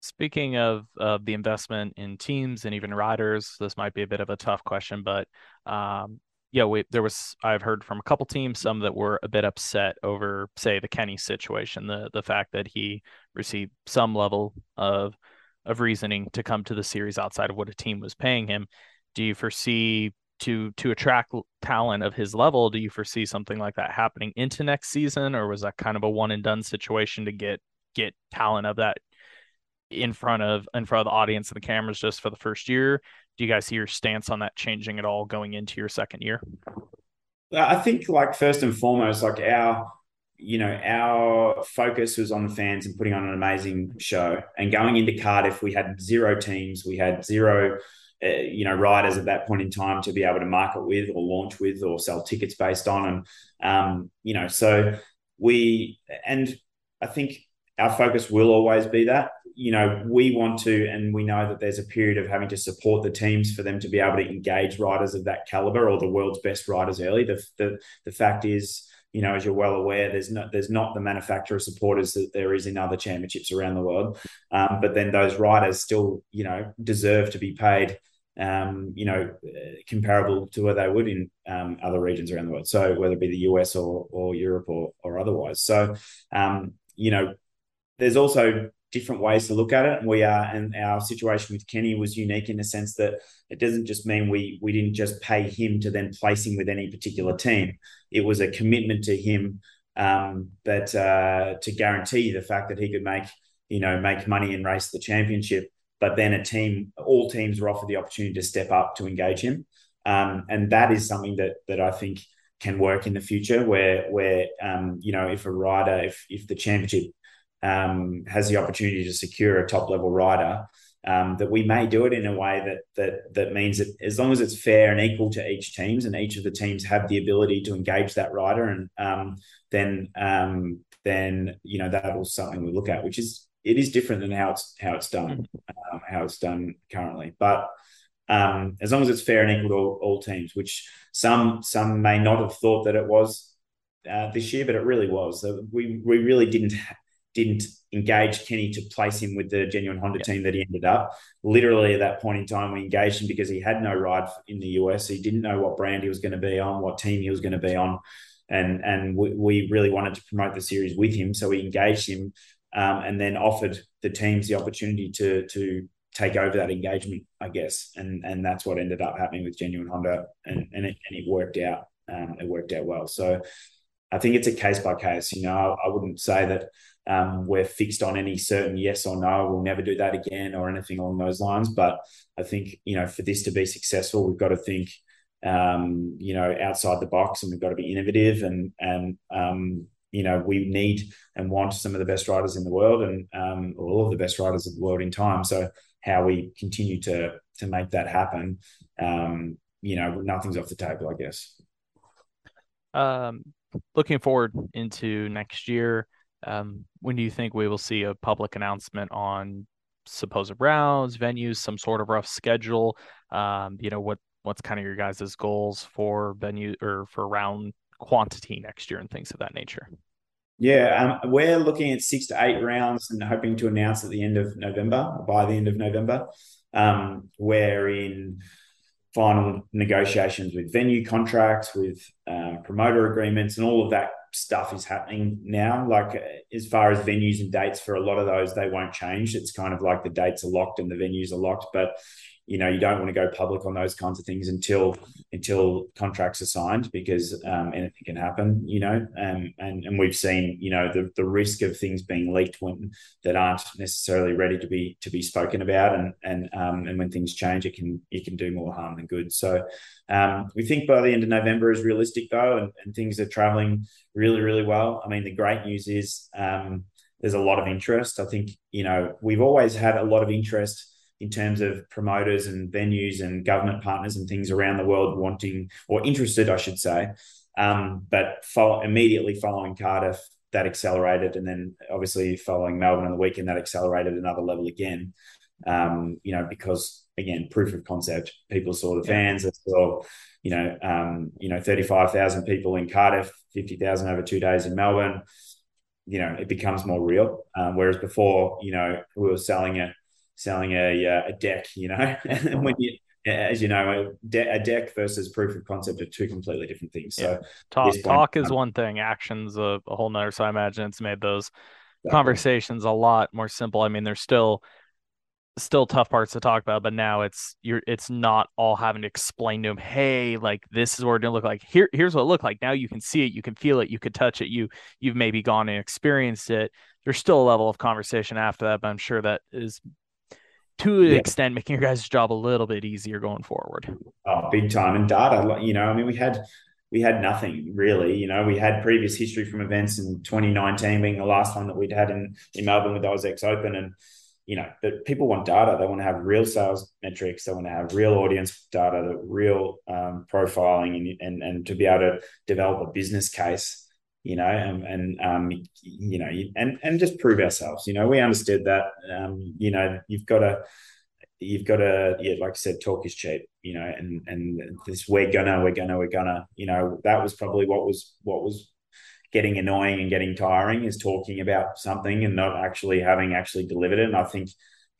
Speaking of, of the investment in teams and even riders, this might be a bit of a tough question, but um, yeah, we, there was, I've heard from a couple teams, some that were a bit upset over, say, the Kenny situation, the the fact that he received some level of of reasoning to come to the series outside of what a team was paying him. Do you foresee to to attract talent of his level? Do you foresee something like that happening into next season, or was that kind of a one and done situation to get get talent of that in front of in front of the audience and the cameras just for the first year? Do you guys see your stance on that changing at all going into your second year? I think, like, first and foremost, like, our, you know, our focus was on the fans and putting on an amazing show. And going into Cardiff, we had zero teams, we had zero uh, you know riders at that point in time to be able to market with or launch with or sell tickets based on. And um you know so we and I think our focus will always be that. You know, we want to, and we know that there's a period of having to support the teams for them to be able to engage riders of that caliber or the world's best riders early. The the, the fact is, you know, as you're well aware, there's not there's not the manufacturer supporters that there is in other championships around the world. Um, but then those riders still, you know, deserve to be paid, um, you know, comparable to where they would in um, other regions around the world. So whether it be the U S or or Europe or or otherwise. So, um, you know, there's also different ways to look at it. We are, and our situation with Kenny was unique in the sense that it doesn't just mean we we didn't just pay him to then place him with any particular team. It was a commitment to him um, that uh, to guarantee the fact that he could make, you know, make money and race the championship. But then a team, all teams were offered the opportunity to step up to engage him. Um, and that is something that that I think can work in the future where, where um, you know, if a rider, if if the championship Um, has the opportunity to secure a top level rider, um, that we may do it in a way that that that means that as long as it's fair and equal to each teams, and each of the teams have the ability to engage that rider, and um, then um, then you know that was something we look at, which is it is different than how it's how it's done um, how it's done currently, but. Um, as long as it's fair and equal to all, all teams, which some some may not have thought that it was uh, this year, but it really was. We we really didn't. Ha- didn't engage Kenny to place him with the Genuine Honda yeah. team that he ended up. Literally at that point in time, we engaged him because he had no ride in the U S. He didn't know what brand he was going to be on, what team he was going to be on. And, and we, we really wanted to promote the series with him. So we engaged him um, and then offered the teams the opportunity to, to take over that engagement, I guess. And, and that's what ended up happening with Genuine Honda. And, and, it, and it worked out. Um, it worked out well. So I think it's a case by case. You know, I, I wouldn't say that, Um, we're fixed on any certain yes or no, we'll never do that again or anything along those lines. But I think, you know, for this to be successful, we've got to think, um, you know, outside the box, and we've got to be innovative. And, and um, you know, we need and want some of the best riders in the world, and um, all of the best riders of the world in time. So how we continue to to make that happen, um, you know, nothing's off the table, I guess. Um, looking forward into next year, Um, when do you think we will see a public announcement on supposed rounds, venues, some sort of rough schedule? Um, you know, what what's kind of your guys' goals for venue or for round quantity next year and things of that nature? Yeah, um, we're looking at six to eight rounds and hoping to announce at the end of November, by the end of November. Um, we're in final negotiations with venue contracts, with um, promoter agreements, and all of that stuff is happening now. Like, as far as venues and dates for a lot of those, they won't change. It's kind of like the dates are locked and the venues are locked, but you know, you don't want to go public on those kinds of things until until contracts are signed, because um, anything can happen, you know. Um, and and we've seen, you know, the the risk of things being leaked when that aren't necessarily ready to be to be spoken about, and and um, and when things change, it can it can do more harm than good. So um, we think by the end of November is realistic though, and, and things are traveling really really well. I mean, the great news is um, there's a lot of interest. I think, you know, we've always had a lot of interest in terms of promoters and venues and government partners and things around the world wanting, or interested, I should say, Um, but fo- immediately following Cardiff, that accelerated. And then obviously following Melbourne on the weekend, that accelerated another level again, um, you know, because, again, proof of concept. People saw the fans. They saw, you know, um, you know, thirty-five thousand people in Cardiff, fifty thousand over two days in Melbourne. You know, it becomes more real. Um, whereas before, you know, we were selling a selling a uh, a deck, you know, and when you, as you know, a, de- a deck versus proof of concept are two completely different things. So yeah. talk, talk one, is um, one thing, action's a, a whole nother. So I imagine it's made those exactly. conversations a lot more simple. I mean, there's still still tough parts to talk about, but now it's you're it's not all having to explain to them, hey, like, this is what it didn't look like. Here, here's what it looked like. Now you can see it, you can feel it, you could touch it, you you've maybe gone and experienced it. There's still a level of conversation after that, but I'm sure that is to an yeah. extent making your guys' job a little bit easier going forward. Oh, big time. And data, you know, I mean, we had we had nothing really. You know, we had previous history from events in twenty nineteen being the last one that we'd had in, in Melbourne with the O Z X Open. And you know, but people want data. They want to have real sales metrics. They want to have real audience data, the real um, profiling, and, and and to be able to develop a business case, you know, and, and um, you know, and and just prove ourselves. You know, we understood that. Um, you know, you've got to, you've got to, yeah, like I said, talk is cheap. You know, and and this we're gonna, we're gonna, we're gonna. You know, that was probably what was what was. getting annoying and getting tiring, is talking about something and not actually having actually delivered it. And I think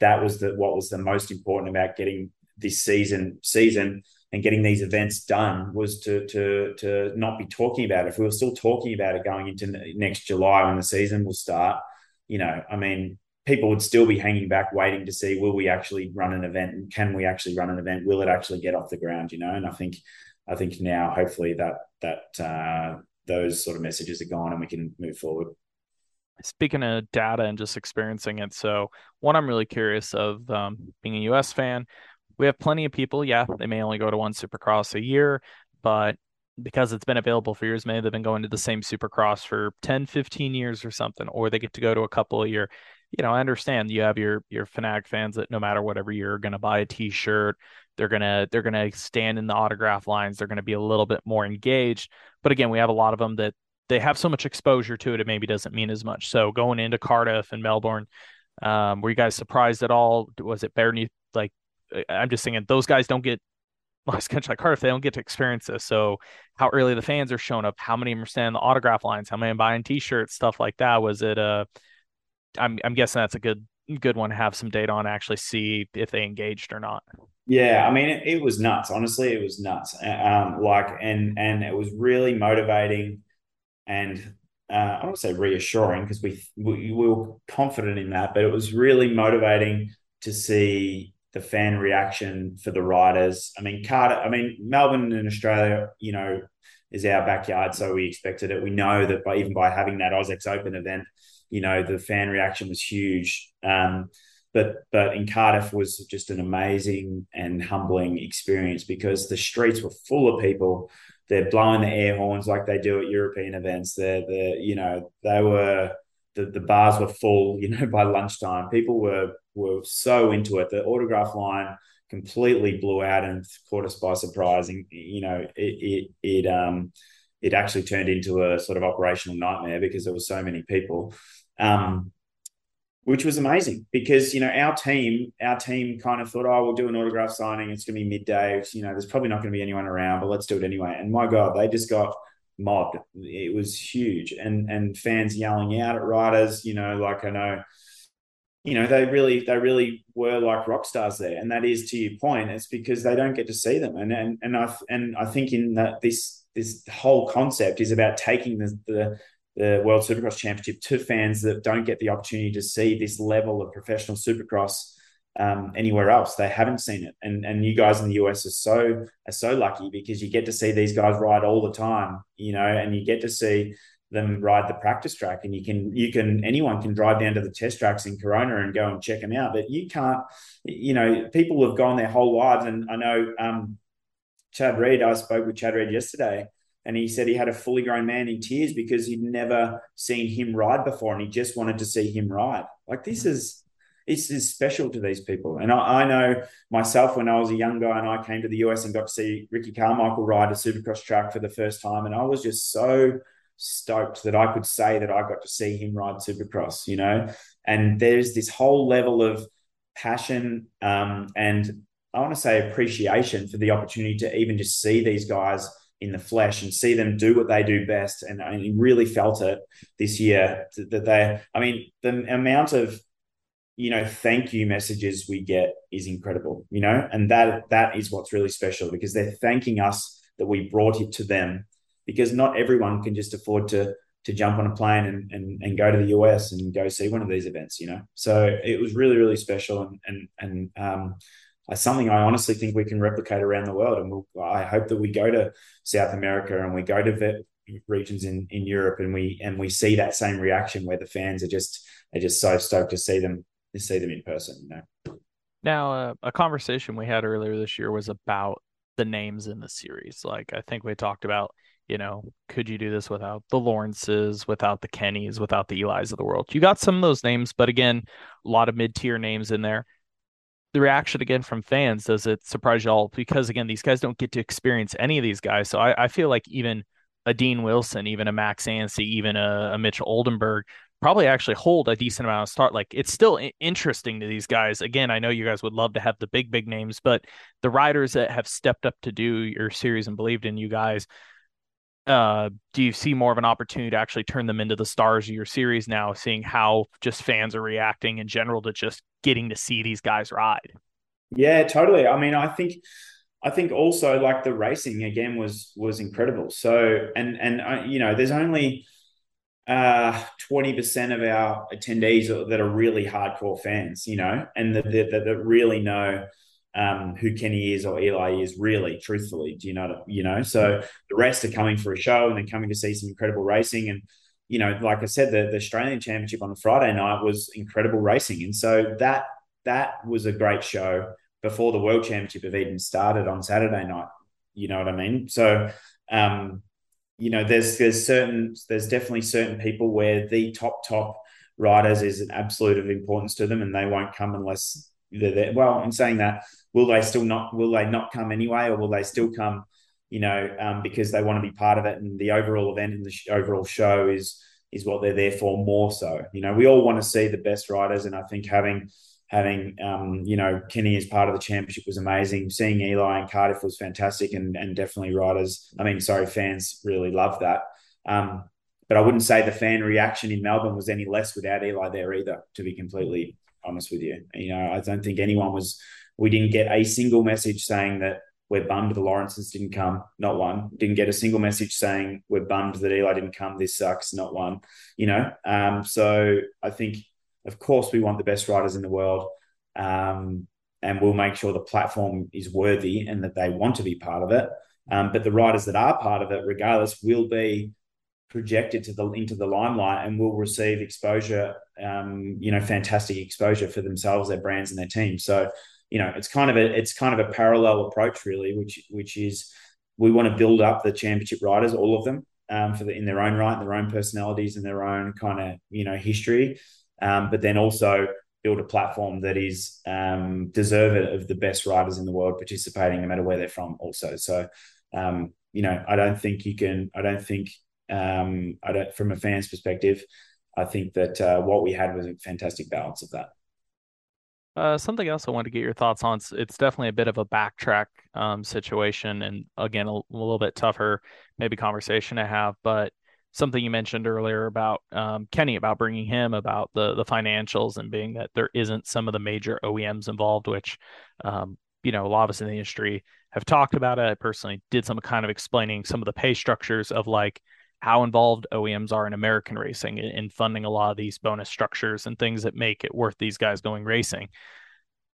that was the what was the most important about getting this season season and getting these events done, was to to to not be talking about it. If we were still talking about it going into next July when the season will start, you know, I mean, people would still be hanging back waiting to see, will we actually run an event? And can we actually run an event? Will it actually get off the ground? You know, and I think I think now hopefully that that uh those sort of messages are gone and we can move forward. Speaking of data and just experiencing it, so one, I'm really curious of um, being a U S fan. We have plenty of people. Yeah, they may only go to one Supercross a year, but because it's been available for years, maybe they've been going to the same Supercross for ten, fifteen years or something, or they get to go to a couple a year. You know, I understand you have your your F N A C fans that no matter whatever year are going to buy a T-shirt. They're gonna they're gonna stand in the autograph lines. They're gonna be a little bit more engaged. But again, we have a lot of them that they have so much exposure to it, it maybe doesn't mean as much. So going into Cardiff and Melbourne, um, were you guys surprised at all? Was it better than you, like, I'm just thinking those guys don't get, well, it's kind of like Cardiff, they don't get to experience this. So how early the fans are showing up, how many of them are standing in the autograph lines, how many are buying T-shirts, stuff like that. Was it a? I'm I'm guessing that's a good good one to have some data on, actually see if they engaged or not. Yeah, I mean, it, it was nuts. Honestly, it was nuts. Um, like, and and it was really motivating, and uh, I don't want to say reassuring, because we, we we were confident in that, but it was really motivating to see the fan reaction for the riders. I mean, Cardiff, I mean, Melbourne in Australia, you know, is our backyard, so we expected it. We know that by even by having that O Z X Open event, you know, the fan reaction was huge. Um, But but in Cardiff was just an amazing and humbling experience, because the streets were full of people. They're blowing the air horns like they do at European events. They're the you know they were the, the bars were full. You know, by lunchtime, people were were so into it. The autograph line completely blew out and caught us by surprise. And, you know, it it it um it actually turned into a sort of operational nightmare because there were so many people. Um, Which was amazing, because, you know, our team, our team kind of thought, oh, we'll do an autograph signing. It's going to be midday. It's, you know, there's probably not going to be anyone around, but let's do it anyway. And my God, they just got mobbed. It was huge. And and fans yelling out at riders, you know, like I know, you know, they really, they really were like rock stars there. And that is, to your point, it's because they don't get to see them. And and and I and I think in that this this whole concept is about taking the the the World Supercross Championship to fans that don't get the opportunity to see this level of professional Supercross um, anywhere else. They haven't seen it. And and you guys in the U S are so are so lucky, because you get to see these guys ride all the time, you know, and you get to see them ride the practice track, and you can, you can, anyone can drive down to the test tracks in Corona and go and check them out, but you can't, you know, people have gone their whole lives. And I know um, Chad Reed, I spoke with Chad Reed yesterday, and he said he had a fully grown man in tears because he'd never seen him ride before, and he just wanted to see him ride. Like, this is, This is special to these people. And I, I know myself, when I was a young guy and I came to the U S and got to see Ricky Carmichael ride a Supercross track for the first time, and I was just so stoked that I could say that I got to see him ride Supercross, you know. And there's this whole level of passion um, and I want to say appreciation for the opportunity to even just see these guys in the flesh and see them do what they do best. And I really felt it this year that they, I mean, the amount of, you know, thank you messages we get is incredible, you know, and that, that is what's really special, because they're thanking us that we brought it to them, because not everyone can just afford to, to jump on a plane and, and, and go to the U S and go see one of these events, you know? So it was really, really special. And, and, and, um, something I honestly think we can replicate around the world. And we'll, I hope that we go to South America and we go to vet regions in, in Europe and we and we see that same reaction where the fans are just are just so stoked to see them to see them in person. You know? Now, uh, a conversation we had earlier this year was about the names in the series. Like, I think we talked about, you know, could you do this without the Lawrences, without the Kennys, without the Elis of the world? You got some of those names, but again, a lot of mid-tier names in there. The reaction again from fans, does it surprise y'all? Because again, these guys don't get to experience any of these guys. So I, I feel like even a Dean Wilson, even a Max Anstie, even a, a Mitchell Oldenburg probably actually hold a decent amount of start. Like, it's still interesting to these guys. Again, I know you guys would love to have the big, big names, but the riders that have stepped up to do your series and believed in you guys, uh, do you see more of an opportunity to actually turn them into the stars of your series now, seeing how just fans are reacting in general to just getting to see these guys ride? Yeah, totally. I mean, I think, I think also like the racing again was, was incredible. So, and, and, uh, you know, there's only uh, twenty percent of our attendees that are really hardcore fans, you know, and that, that, that really know um, who Kenny is or Eli is really truthfully, do you know, you know, so the rest are coming for a show and they're coming to see some incredible racing. And, you know, like I said, the, the Australian Championship on Friday night was incredible racing. And so that that was a great show before the World Championship of Eden started on Saturday night. You know what I mean? So, um, you know, there's there's certain there's definitely certain people where the top, top riders is an absolute of importance to them and they won't come unless they're there. Well, in saying that, will they still not, will they not come anyway, or will they still come, you know, um, because they want to be part of it, and the overall event and the sh- overall show is is what they're there for more so. You know, we all want to see the best riders, and I think having, having um, you know, Kenny as part of the championship was amazing. Seeing Eli in Cardiff was fantastic, and and definitely riders, I mean, sorry, fans really loved that. Um, but I wouldn't say the fan reaction in Melbourne was any less without Eli there either, to be completely honest with you. You know, I don't think anyone was, we didn't get a single message saying that we're bummed the Lawrences didn't come, not one. Didn't get a single message saying we're bummed that Eli didn't come, this sucks, not one. You know, um, so I think, of course, we want the best riders in the world, um, and we'll make sure the platform is worthy and that they want to be part of it. Um, but the riders that are part of it, regardless, will be projected to the into the limelight and will receive exposure, um, you know, fantastic exposure for themselves, their brands and their teams. So, you know, it's kind of a it's kind of a parallel approach, really, which which is we want to build up the championship riders, all of them, um, for the, in their own right, their own personalities and their own kind of, you know, history, um, but then also build a platform that is um, deserving of the best riders in the world participating, no matter where they're from. Also, so um, you know, I don't think you can. I don't think um, I don't from a fan's perspective. I think that uh, what we had was a fantastic balance of that. Uh, something else I wanted to get your thoughts on. It's definitely a bit of a backtrack um, situation, and again, a, a little bit tougher maybe conversation to have. But something you mentioned earlier about um, Kenny, about bringing him, about the the financials, and being that there isn't some of the major O E Ms involved, which um, you know, a lot of us in the industry have talked about it. I personally did some kind of explaining some of the pay structures of like how involved O E Ms are in American racing in funding a lot of these bonus structures and things that make it worth these guys going racing.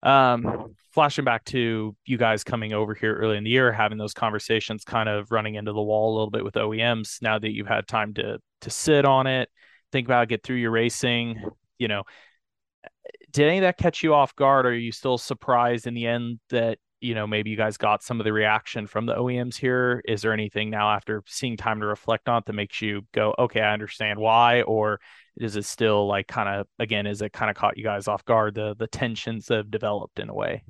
Um, flashing back to you guys coming over here early in the year, having those conversations, kind of running into the wall a little bit with O E Ms. Now that you've had time to, to sit on it, think about it, get through your racing, you know, did any of that catch you off guard? Or are you still surprised in the end that you know, maybe you guys got some of the reaction from the O E Ms here. Is there anything now after seeing time to reflect on it that makes you go, okay, I understand why? Or is it still like kind of, again, is it kind of caught you guys off guard, the the tensions that have developed in a way?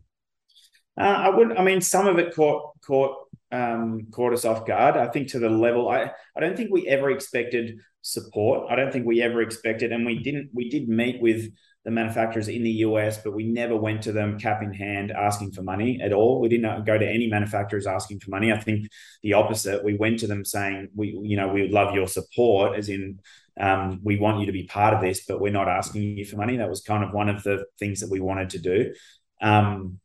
Uh, I wouldn't, I mean, some of it caught, caught, um, caught us off guard. I think to the level, I, I don't think we ever expected support. I don't think we ever expected, and we didn't, we did meet with the manufacturers in the U S, but we never went to them cap in hand asking for money at all. We didn't go to any manufacturers asking for money. I think the opposite. We went to them saying, we, you know, we love your support, as in um, we want you to be part of this, but we're not asking you for money. That was kind of one of the things that we wanted to do. Um,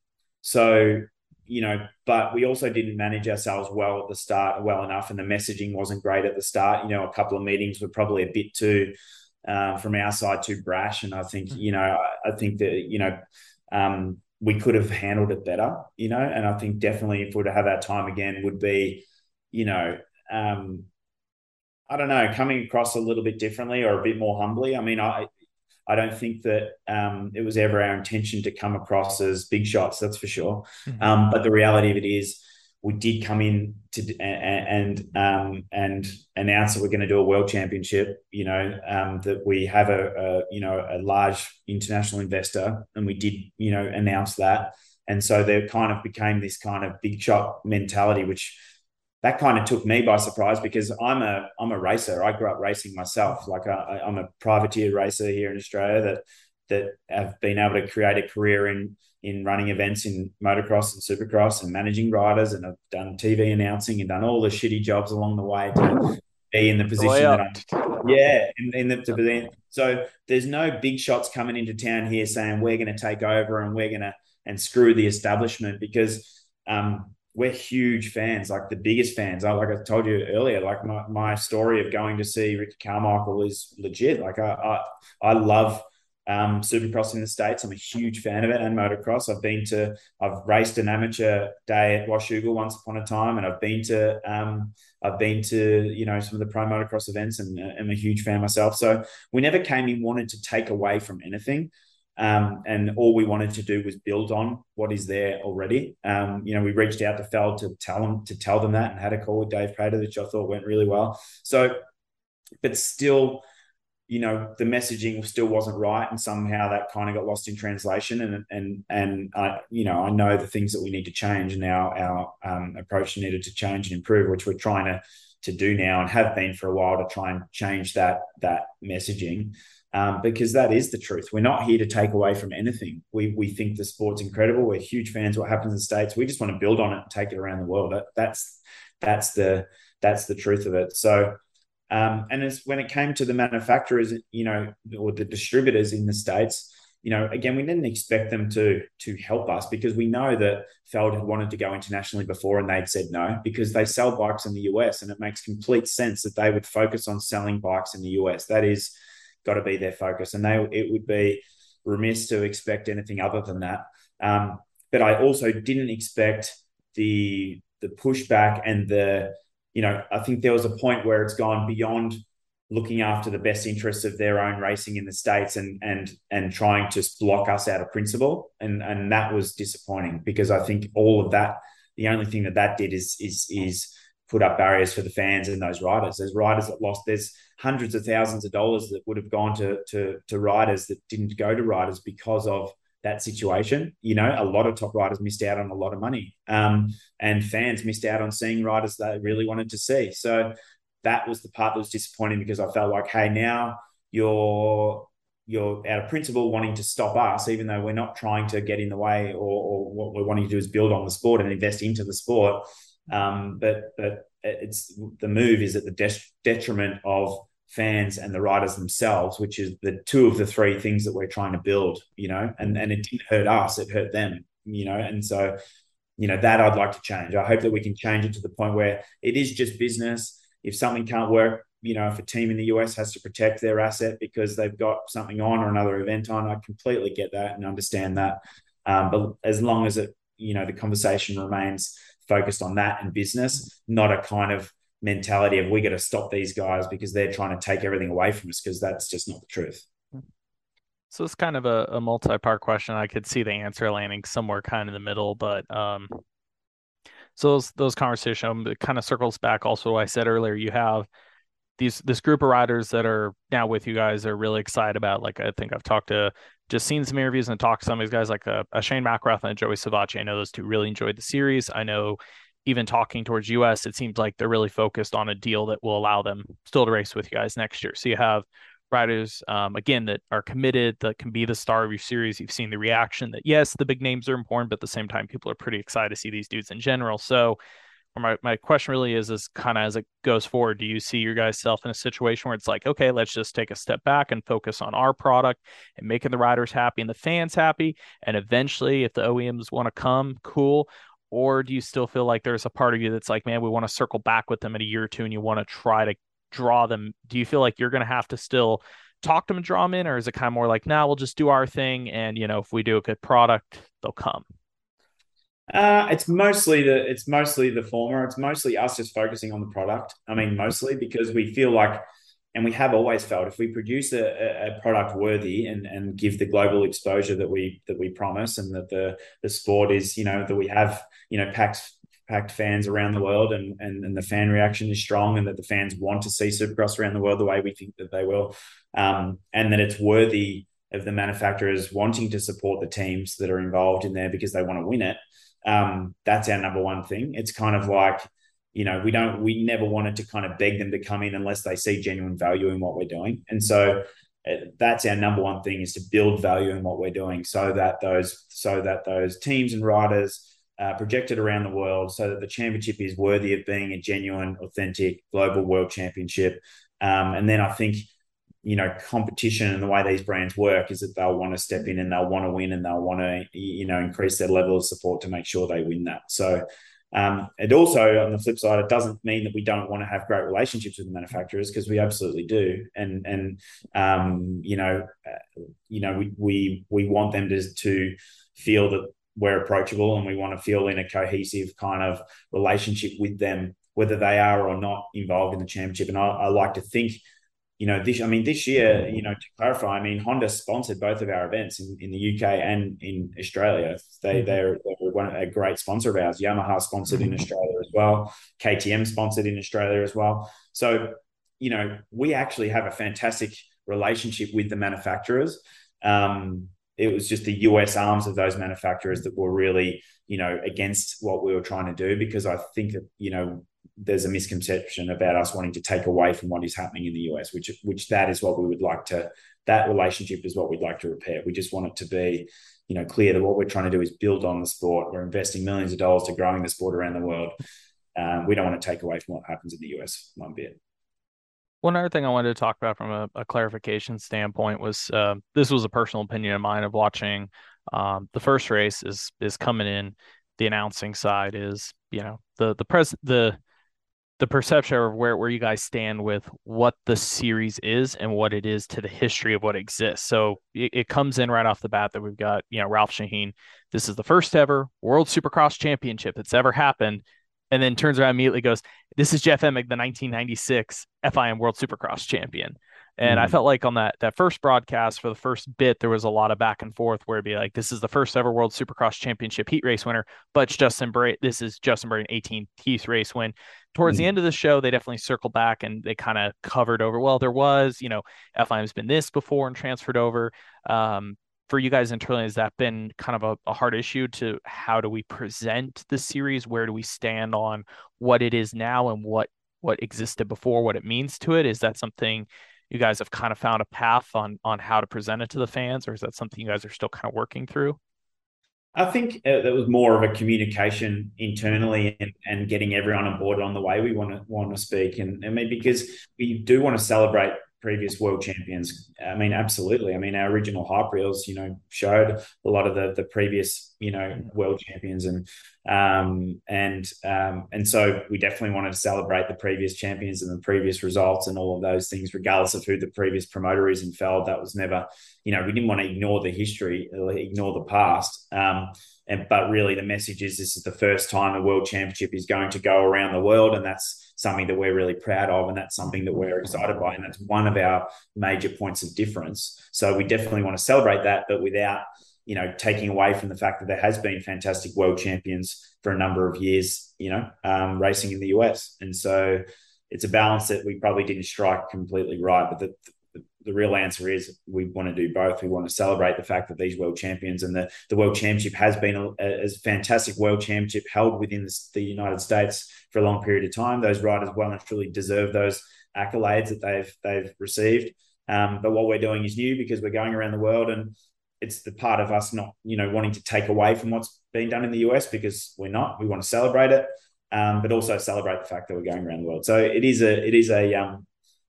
so, you know, but we also didn't manage ourselves well at the start, well enough, and the messaging wasn't great at the start. You know, a couple of meetings were probably a bit too... Uh, from our side, too brash, and I think you know, I, I think that you know, um, we could have handled it better, you know. And I think definitely if we were to have our time again, would be, you know, um, I don't know, coming across a little bit differently or a bit more humbly. I mean, I, I don't think that um, it was ever our intention to come across as big shots, that's for sure. Mm-hmm. Um, but the reality of it is, we did come in to and and, um, and announce that we're going to do a world championship. You know um, that we have a, a you know a large international investor, and we did you know announce that, and so there kind of became this kind of big shot mentality, which that kind of took me by surprise because I'm a I'm a racer. I grew up racing myself. Like I, I'm a privateer racer here in Australia that that have been able to create a career in. in running events in motocross and supercross and managing riders, and I've done T V announcing and done all the shitty jobs along the way to be in the position that I'm yeah in, in the to be in. So there's no big shots coming into town here saying we're going to take over and we're going to and screw the establishment, because um we're huge fans, like the biggest fans. I, like I told you earlier, like my, my story of going to see Ricky Carmichael is legit. Like I I, I love Um, Supercross in the States. I'm a huge fan of it, and motocross. I've been to I've raced an amateur day at Washougal once upon a time, and I've been to um, I've been to you know some of the pro motocross events, and uh, I'm a huge fan myself. So we never came in wanted to take away from anything, um, and all we wanted to do was build on what is there already. Um, you know we reached out to Feld to tell them to tell them that, and had a call with Dave Prater, which I thought went really well. So but still, you know, the messaging still wasn't right, and somehow that kind of got lost in translation. And and and I, you know, I know the things that we need to change, and our our um, approach needed to change and improve, which we're trying to to do now and have been for a while, to try and change that that messaging, um, because that is the truth. We're not here to take away from anything. We we think the sport's incredible. We're huge fans of what happens in the States. We just want to build on it and take it around the world. That, that's that's the that's the truth of it. So. Um, and as when it came to the manufacturers, you know, or the distributors in the States, you know, again, we didn't expect them to to help us, because we know that Feld had wanted to go internationally before and they'd said no, because they sell bikes in the U S, and it makes complete sense that they would focus on selling bikes in the U S. That is got to be their focus, and they it would be remiss to expect anything other than that. Um, but I also didn't expect the the pushback and the You know, I think there was a point where it's gone beyond looking after the best interests of their own racing in the States and and and trying to block us out of principle, and and that was disappointing, because I think all of that, the only thing that that did is is is put up barriers for the fans and those riders. There's riders that lost. There's hundreds of thousands of dollars that would have gone to to to riders that didn't go to riders because of that situation. You know, a lot of top riders missed out on a lot of money, um, and fans missed out on seeing riders they really wanted to see. So that was the part that was disappointing, because I felt like, hey, now you're you're out of principle wanting to stop us, even though we're not trying to get in the way, or, or what we're wanting to do is build on the sport and invest into the sport. Um, but but it's the move is at the de- detriment of fans and the riders themselves, which is the two of the three things that we're trying to build, you know, and, and it didn't hurt us, it hurt them, you know, and so, you know, that I'd like to change. I hope that we can change it to the point where it is just business. If something can't work, you know, if a team in the U S has to protect their asset because they've got something on or another event on, I completely get that and understand that. Um, but as long as it, you know, the conversation remains focused on that and business, not a kind of mentality of we got to stop these guys because they're trying to take everything away from us, because that's just not the truth. So it's kind of a, a multi-part question. I could see the answer landing somewhere kind of in the middle, but um, so those, those conversations, it kind of circles back also to what I said earlier. You have these this group of riders that are now with you guys are really excited about, like, I think I've talked to, just seen some interviews and talked to some of these guys, like a, a Shane McElrath and a Joey Savacci. I know those two really enjoyed the series. I know even talking towards U S, it seems like they're really focused on a deal that will allow them still to race with you guys next year. So you have riders, um, again, that are committed, that can be the star of your series. You've seen the reaction that, yes, the big names are important, but at the same time, people are pretty excited to see these dudes in general. So my, my question really is, is kind of as it goes forward, do you see your guys self in a situation where it's like, okay, let's just take a step back and focus on our product and making the riders happy and the fans happy. And eventually, if the O E Ms want to come, cool. Or do you still feel like there's a part of you that's like, man, we want to circle back with them in a year or two and you want to try to draw them? Do you feel like you're going to have to still talk to them and draw them in? Or is it kind of more like, nah, we'll just do our thing. And, you know, if we do a good product, they'll come. Uh, it's mostly the, it's mostly the former. It's mostly us just focusing on the product. I mean, mostly because we feel like, and we have always felt, if we produce a, a product worthy and, and give the global exposure that we that we promise, and that the the sport is, you know, that we have, you know, packed packed fans around the world, and, and and the fan reaction is strong, and that the fans want to see Supercross around the world the way we think that they will, um, and that it's worthy of the manufacturers wanting to support the teams that are involved in there because they want to win it. Um, that's our number one thing. It's kind of like, you know, we don't, we never wanted to kind of beg them to come in unless they see genuine value in what we're doing. And so that's our number one thing, is to build value in what we're doing so that those, so that those teams and riders uh, projected around the world, so that the championship is worthy of being a genuine, authentic global world championship. Um, and then I think, you know, competition and the way these brands work is that they'll want to step in and they'll want to win and they'll want to, you know, increase their level of support to make sure they win that. So, Um, and also on the flip side, it doesn't mean that we don't want to have great relationships with the manufacturers, because we absolutely do. And, and um, you know, uh, you know, we, we, we want them to, to feel that we're approachable, and we want to feel in a cohesive kind of relationship with them, whether they are or not involved in the championship. And I, I like to think, you know, this, I mean, this year, you know, to clarify, I mean, Honda sponsored both of our events in, in the U K and in Australia. They, they're, they're one, a great sponsor of ours. Yamaha sponsored in Australia as well. K T M sponsored in Australia as well. So, you know, we actually have a fantastic relationship with the manufacturers. Um, it was just the U S arms of those manufacturers that were really, you know, against what we were trying to do, because I think that, you know, there's a misconception about us wanting to take away from what is happening in the U S, which which that is what we would like to, that relationship is what we'd like to repair. We just want it to be, you know, clear that what we're trying to do is build on the sport. We're investing millions of dollars to growing the sport around the world. Um, we don't want to take away from what happens in the U S one bit. One other thing I wanted to talk about from a, a clarification standpoint was uh, this was a personal opinion of mine of watching um, the first race is is coming in. The announcing side is, you know, the the pres the the perception of where, where you guys stand with what the series is and what it is to the history of what exists. So it, it comes in right off the bat that we've got, you know, Ralph Shaheen. This is the first ever World Supercross Championship that's ever happened. And then turns around immediately goes, this is Jeff Emig, the nineteen ninety-six F I M World Supercross Champion. And mm-hmm. I felt like on that, that first broadcast for the first bit, there was a lot of back and forth where it'd be like, this is the first ever World Supercross Championship heat race winner, but it's Justin Bray, this is Justin Brayton eighteenth heat race win. Towards mm-hmm. the end of the show, they definitely circled back and they kind of covered over, well, there was, you know, F I M has been this before and transferred over. Um, for you guys internally, has that been kind of a, a hard issue to how do we present the series? Where do we stand on what it is now and what, what existed before, what it means to it? Is that something you guys have kind of found a path on on how to present it to the fans, or is that something you guys are still kind of working through? I think uh, that was more of a communication internally and, and getting everyone on board on the way we want to want to speak. And I mean, because we do want to celebrate previous world champions. I mean, absolutely. I mean, our original hype reels, you know, showed a lot of the the previous, you know, world champions, and um and um and so we definitely wanted to celebrate the previous champions and the previous results and all of those things, regardless of who the previous promoter is in Feld. That was never, you know, we didn't want to ignore the history, ignore the past. Um, And, but really the message is this is the first time the World Championship is going to go around the world, and that's something that we're really proud of, and that's something that we're excited by, and that's one of our major points of difference. So we definitely want to celebrate that, but without, you know, taking away from the fact that there has been fantastic world champions for a number of years, you know, um, racing in the U S. And so it's a balance that we probably didn't strike completely right, but the The real answer is we want to do both. We want to celebrate the fact that these world champions, and the, the world championship has been a, a fantastic world championship held within the, the United States for a long period of time. Those riders well and truly deserve those accolades that they've they've received. Um, but what we're doing is new, because we're going around the world, and it's the part of us not, you know, wanting to take away from what's been done in the U S, because we're not. We want to celebrate it, um, but also celebrate the fact that we're going around the world. So it is a it is a um,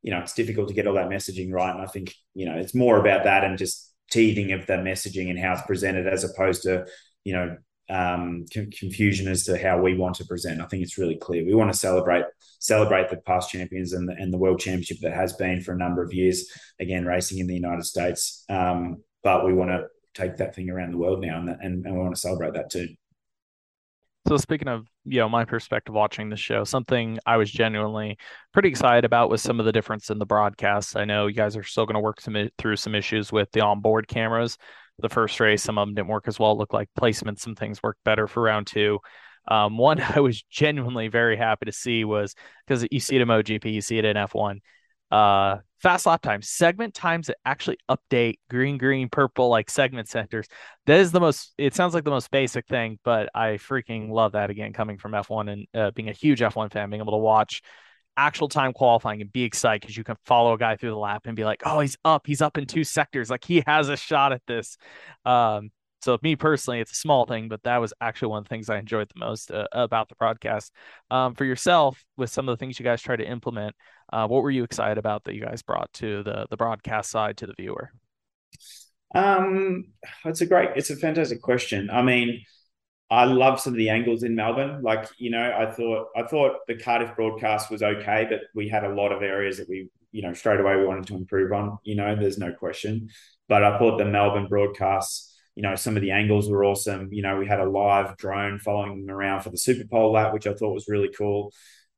you know, it's difficult to get all that messaging right. And I think, you know, it's more about that and just teething of the messaging and how it's presented, as opposed to, you know, um, con- confusion as to how we want to present. I think it's really clear. We want to celebrate, celebrate the past champions and the, and the world championship that has been for a number of years, again, racing in the United States. Um, but we want to take that thing around the world now, and, and, and we want to celebrate that too. So speaking of, you know, my perspective watching the show, something I was genuinely pretty excited about was some of the difference in the broadcasts. I know you guys are still going to work some, through some issues with the onboard cameras. The first race, some of them didn't work as well. It looked like placements, some things worked better for round two. Um, one I was genuinely very happy to see was, because you see it in MotoGP, you see it in F one, uh, fast lap times, segment times that actually update green, green, purple, like segment centers. That is the most, it sounds like the most basic thing, but I freaking love that, again, coming from F one and uh, being a huge F one fan, being able to watch actual time qualifying and be excited, because you can follow a guy through the lap and be like, oh, he's up, he's up in two sectors. Like, he has a shot at this. Um, so me personally, it's a small thing, but that was actually one of the things I enjoyed the most uh, about the broadcast. Um, for yourself, with some of the things you guys try to implement, Uh, what were you excited about that you guys brought to the the broadcast side to the viewer? Um, it's a great, it's a fantastic question. I mean, I love some of the angles in Melbourne. Like, you know, I thought I thought the Cardiff broadcast was okay, but we had a lot of areas that we, you know, straight away we wanted to improve on. You know, there's no question. But I thought the Melbourne broadcasts, you know, some of the angles were awesome. You know, we had a live drone following them around for the Super Pole lap, which I thought was really cool.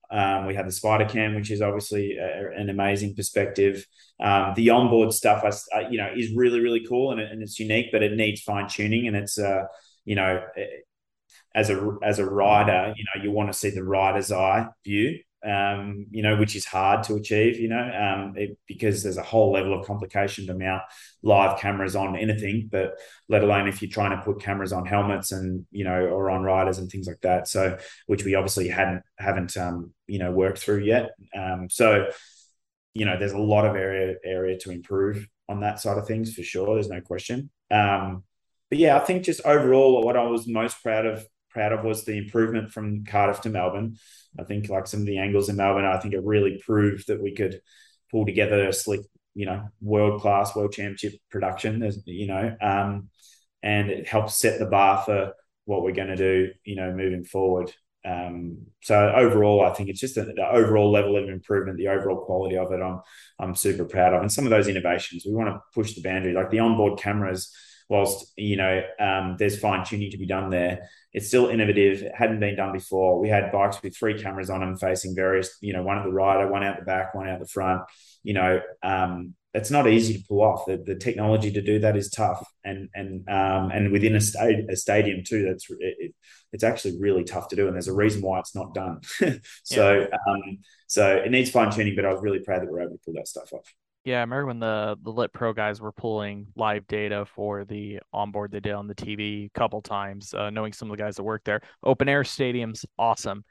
Um, we had the spider cam, which is obviously a, an amazing perspective. Um, the onboard stuff, I, I, you know, is really, really cool, and, and it's unique, but it needs fine tuning. And it's, uh, you know, as a as a rider, you know, you want to see the rider's eye view, um, you know, which is hard to achieve, you know, um, it, because there's a whole level of complication to mount live cameras on anything, but let alone if you're trying to put cameras on helmets and, you know, or on riders and things like that. So, which we obviously hadn't, haven't, um, you know, worked through yet. Um, so, you know, there's a lot of area, area to improve on that side of things for sure. There's no question. Um, but yeah, I think just overall what I was most proud of, proud of was the improvement from Cardiff to Melbourne. I think like some of the angles in Melbourne, I think it really proved that we could pull together a slick, you know, world-class world championship production, you know, um, and it helps set the bar for what we're going to do, you know, moving forward. Um, so overall, I think it's just a, the overall level of improvement, the overall quality of it, I'm, I'm super proud of. And some of those innovations, we want to push the boundary, like the onboard cameras, whilst, you know, um, there's fine tuning to be done there. It's still innovative. It hadn't been done before. We had bikes with three cameras on them facing various, you know, one at the rider, one out the back, one out the front. You know, um, it's not easy to pull off. The, the technology to do that is tough. And and um, and within a, sta- a stadium too, that's it, it's actually really tough to do. And there's a reason why it's not done. so yeah. um, so it needs fine tuning, but I was really proud that we were able to pull that stuff off. Yeah, I remember when the, the Lit Pro guys were pulling live data for the onboard they did on the T V a couple times, uh, knowing some of the guys that work there. Open air stadiums, awesome.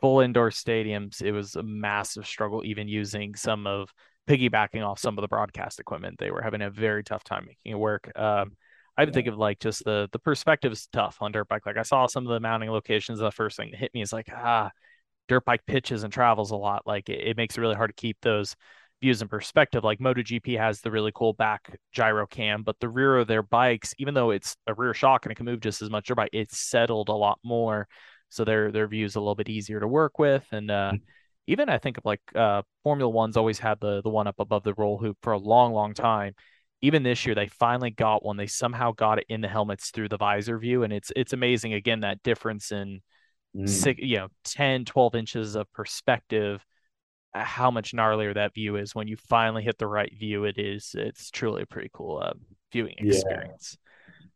Full indoor stadiums, it was a massive struggle, even using some of piggybacking off some of the broadcast equipment. They were having a very tough time making it work. Um, I would think of like just the, the perspective is tough on dirt bike. Like I saw some of the mounting locations. The first thing that hit me is like, ah, dirt bike pitches and travels a lot. Like it, it makes it really hard to keep those views and perspective. Like MotoGP has the really cool back gyro cam, but the rear of their bikes, even though it's a rear shock and it can move just as much, bike, it's settled a lot more. So their, their view's a little bit easier to work with. And uh, even I think of like uh, Formula One's always had the the one up above the roll hoop for a long, long time. even this year, they finally got one. They somehow got it in the helmets through the visor view. And it's, it's amazing. Again, that difference in mm. six, you know, ten, twelve inches of perspective, how much gnarlier that view is when you finally hit the right view. It is, it's truly a pretty cool uh, viewing experience.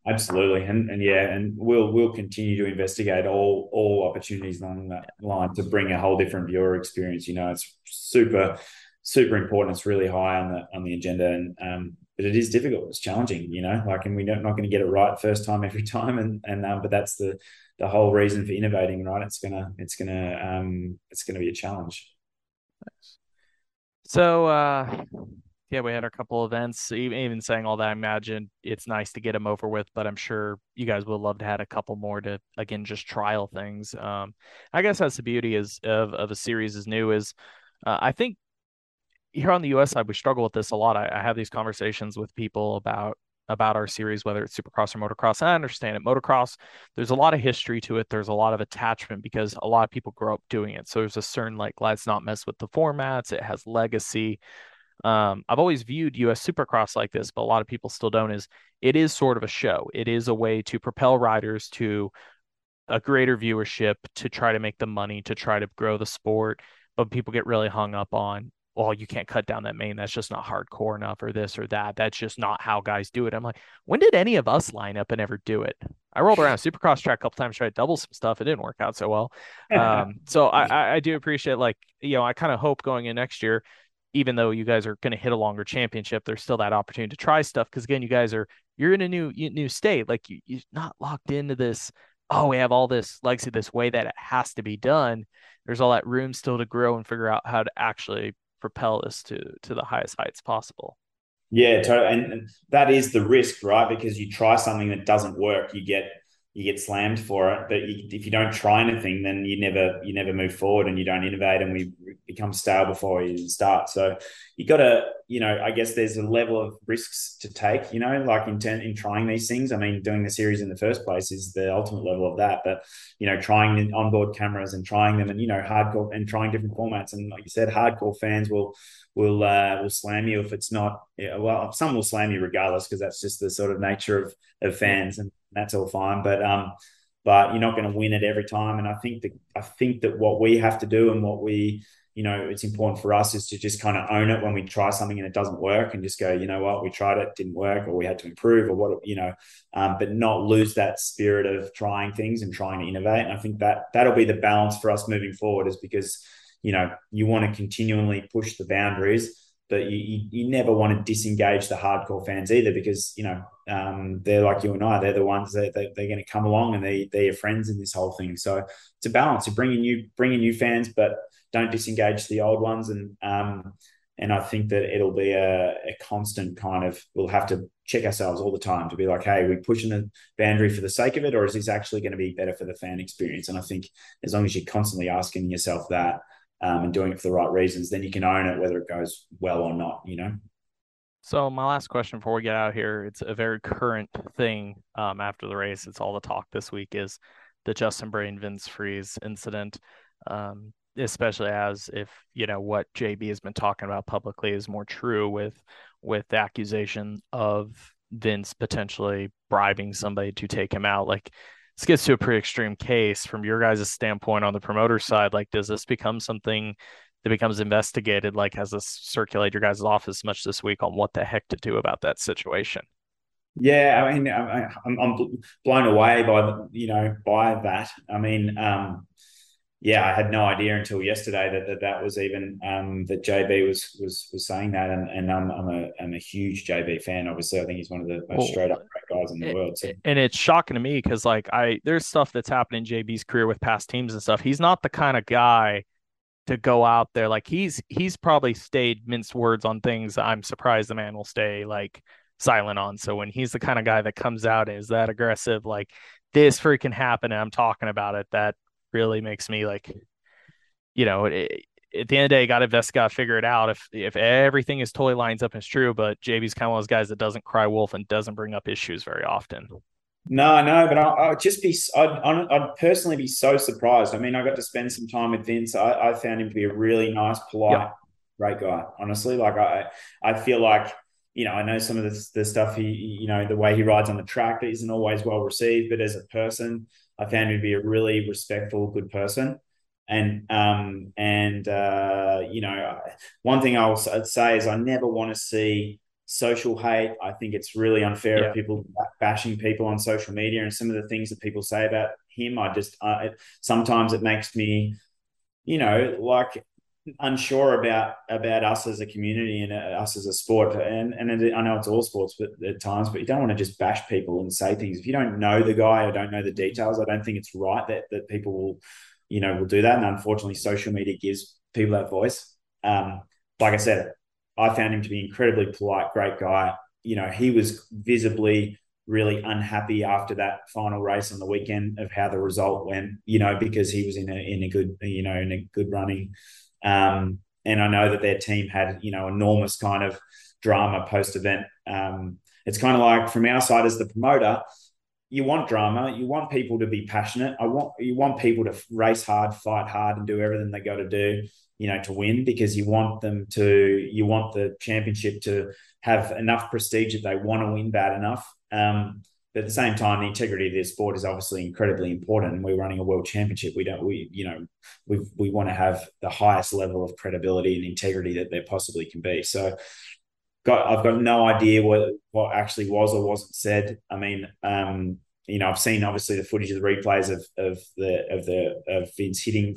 Yeah, absolutely. And, and yeah, and we'll, we'll continue to investigate all, all opportunities along that line to bring a whole different viewer experience. You know, it's super, super important. It's really high on the, on the agenda. And, um, but it is difficult. It's challenging, you know, like, and we're not going to get it right first time every time. And, and, um, but that's the, the whole reason for innovating, right? It's going to, it's going to, um, it's going to be a challenge. Nice. So, uh, yeah, we had a couple events, even, even saying all that, I imagine it's nice to get them over with, but I'm sure you guys would love to have a couple more to, again, just trial things. Um, I guess that's the beauty is of, of a series as new is, uh, I think here on the U S side, we struggle with this a lot. I, I have these conversations with people about, about our series, whether it's Supercross or Motocross. And I understand it. Motocross, there's a lot of history to it. There's a lot of attachment because a lot of people grow up doing it. So there's a certain, like, let's not mess with the formats. It has legacy. Um, I've always viewed U S Supercross like this, but a lot of people still don't, is it is sort of a show. It is a way to propel riders to a greater viewership, to try to make the money, to try to grow the sport. But people get really hung up on, well, you can't cut down that main. That's just not hardcore enough, or this or that. That's just not how guys do it. I'm like, when did any of us line up and ever do it? I rolled around a Supercross track a couple times, tried to double some stuff. It didn't work out so well. Um, so I, I do appreciate, like, you know, I kind of hope going in next year, even though you guys are going to hit a longer championship, there's still that opportunity to try stuff. Because again, you guys are, you're in a new, new state. Like you, you're not locked into this. Oh, we have all this legacy, this way that it has to be done. There's all that room still to grow and figure out how to actually propel this to to the highest heights possible. Yeah, totally. And that is the risk, right? Because you try something that doesn't work, you get you get slammed for it. But you, if you don't try anything, then you never you never move forward and you don't innovate, and we become stale before you start. So you got to, you know, I guess there's a level of risks to take, you know, like in ten, in trying these things. I mean, doing the series in the first place is the ultimate level of that. But, you know, trying onboard cameras and trying them, and, you know, hardcore and trying different formats. And like you said, hardcore fans will will uh, will slam you if it's not. Yeah, well, some will slam you regardless, because that's just the sort of nature of of fans, and that's all fine. But um, but you're not going to win it every time. And I think that I think that what we have to do, and what we you know, it's important for us, is to just kind of own it when we try something and it doesn't work, and just go, you know what, we tried it, didn't work, or we had to improve, or what, you know, um, but not lose that spirit of trying things and trying to innovate. And I think that that'll be the balance for us moving forward, is because, you know, you want to continually push the boundaries, but you, you, you never want to disengage the hardcore fans either, because, you know, um, they're like you and I, they're the ones that they, they're going to come along, and they, they're your friends in this whole thing. So it's a balance. You bring in new, bring in new fans, but don't disengage the old ones. And um, and I think that it'll be a, a constant kind of, we'll have to check ourselves all the time to be like, hey, are we pushing the boundary for the sake of it, or is this actually going to be better for the fan experience? And I think as long as you're constantly asking yourself that um, and doing it for the right reasons, then you can own it, whether it goes well or not, you know? So my last question before we get out of here, it's a very current thing um, after the race. It's all the talk this week, is the Justin Bray and Vince Freeze incident. Um, especially as if, you know, what J B has been talking about publicly is more true with, with the accusation of Vince potentially bribing somebody to take him out. Like, this gets to a pretty extreme case from your guys' standpoint on the promoter side. Like, does this become something that becomes investigated? Like, has this circulated your guys' office much this week on what the heck to do about that situation? Yeah. I mean, I, I'm, I'm blown away by, you know, by that. I mean, um, yeah, I had no idea until yesterday that that, that was even um, that J B was was was saying that, and and I'm I'm a I'm a huge J B fan. Obviously, I think he's one of the most well, straight up great guys in the it, world. So. And it's shocking to me because like I there's stuff that's happened in J B's career with past teams and stuff. He's not the kind of guy to go out there. Like he's he's probably stayed minced words on things. I'm surprised the man will stay like silent on. So when he's the kind of guy that comes out and is that aggressive, like this freaking happened, and I'm talking about it, that really makes me like, you know, it, it, at the end of the day, got to invest, got to figure it out. If if everything is totally lines up and it's true, but J B's kind of one of those guys that doesn't cry wolf and doesn't bring up issues very often. No, no, but I would just be, I'd, I'd personally be so surprised. I mean, I got to spend some time with Vince. I, I found him to be a really nice, polite, yep. great guy. Honestly, like I, I feel like you know, I know some of the, the stuff he, you know, the way he rides on the track that isn't always well received, but as a person, I found him to be a really respectful, good person. And, um, and uh, you know, one thing I'll say is I never want to see social hate. I think it's really unfair yeah. of people bashing people on social media, and some of the things that people say about him, I just, I, sometimes it makes me, you know, like, unsure about about us as a community and us as a sport, and and I know it's all sports, but at times, but you don't want to just bash people and say things if you don't know the guy or don't know the details. I don't think it's right that that people will, you know, will do that. And unfortunately, social media gives people that voice. Um, like I said, I found him to be incredibly polite, great guy. You know, he was visibly really unhappy after that final race on the weekend of how the result went. You know, because he was in a in a good, you know, in a good running. Um, and I know that their team had, you know, enormous kind of drama post-event. Um, it's kind of like, from our side as the promoter, you want drama, you want people to be passionate. I want, you want people to race hard, fight hard, and do everything they got to do, you know, to win, because you want them to, you want the championship to have enough prestige that they want to win bad enough. Um, But at the same time, the integrity of this sport is obviously incredibly important. And we're running a world championship. We don't, we, you know, we we want to have the highest level of credibility and integrity that there possibly can be. So, got I've got no idea what what actually was or wasn't said. I mean, um, you know, I've seen obviously the footage of the replays of of the of the of Vince hitting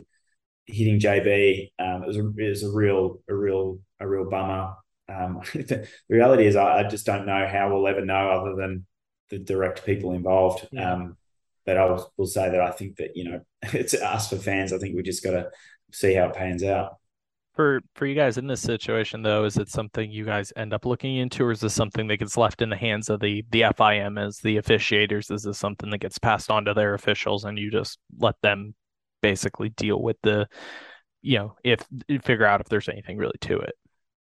hitting J B. Um, it was a, it was a real a real a real bummer. Um, the reality is, I, I just don't know how we'll ever know, other than the direct people involved. Yeah. Um, but I will, will say that I think that, you know, it's us for fans. I think we just got to see how it pans out. For for you guys in this situation, though, is it something you guys end up looking into, or is this something that gets left in the hands of the the F I M as the officiators? Is this something that gets passed on to their officials and you just let them basically deal with the, you know, if figure out if there's anything really to it?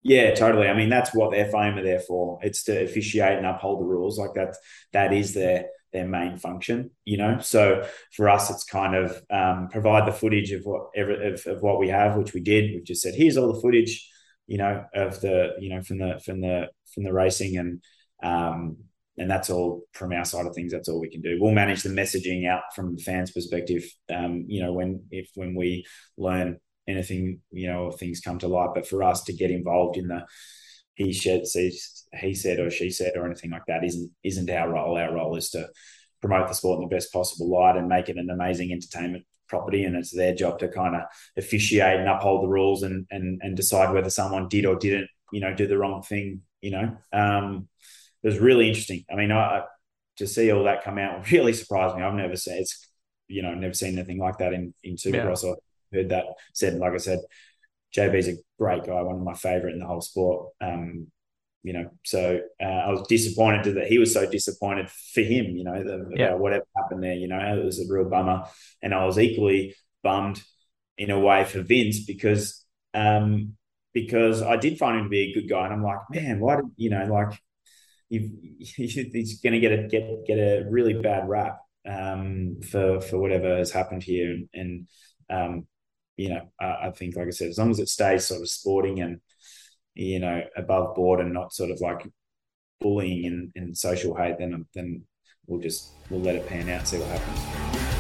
Yeah, totally. I mean, that's what the F I M are there for. It's to officiate and uphold the rules. Like that, that is their their main function, you know. So for us, it's kind of um, provide the footage of what every, of, of what we have, which we did. We've just said, here's all the footage, you know, of the, you know, from the from the from the racing, and um, and that's all from our side of things. That's all we can do. We'll manage the messaging out from the fans' perspective. Um, you know, when if when we learn anything, you know, or things come to light. But for us to get involved in the he said he said or she said or anything like that isn't isn't our role. Our role is to promote the sport in the best possible light and make it an amazing entertainment property, and it's their job to kind of officiate and uphold the rules and and and decide whether someone did or didn't, you know, do the wrong thing, you know. Um it was really interesting. I mean, I, I to see all that come out really surprised me. I've never seen it's you know never seen anything like that in in Supercross. Yeah. or heard that said. Like I said, J B's a great guy, one of my favorite in the whole sport. Um, you know, so uh, I was disappointed that he was so disappointed for him, you know, the, yeah. about whatever happened there, you know, it was a real bummer. And I was equally bummed in a way for Vince, because, um, because I did find him to be a good guy. And I'm like, man, why did, you know, like you've, he's going to get a, get, get a really bad rap um, for, for whatever has happened here. And, and um, you know, uh, I think, like I said, as long as it stays sort of sporting and, you know, above board and not sort of like bullying and, and social hate, then then we'll just we'll let it pan out and see what happens.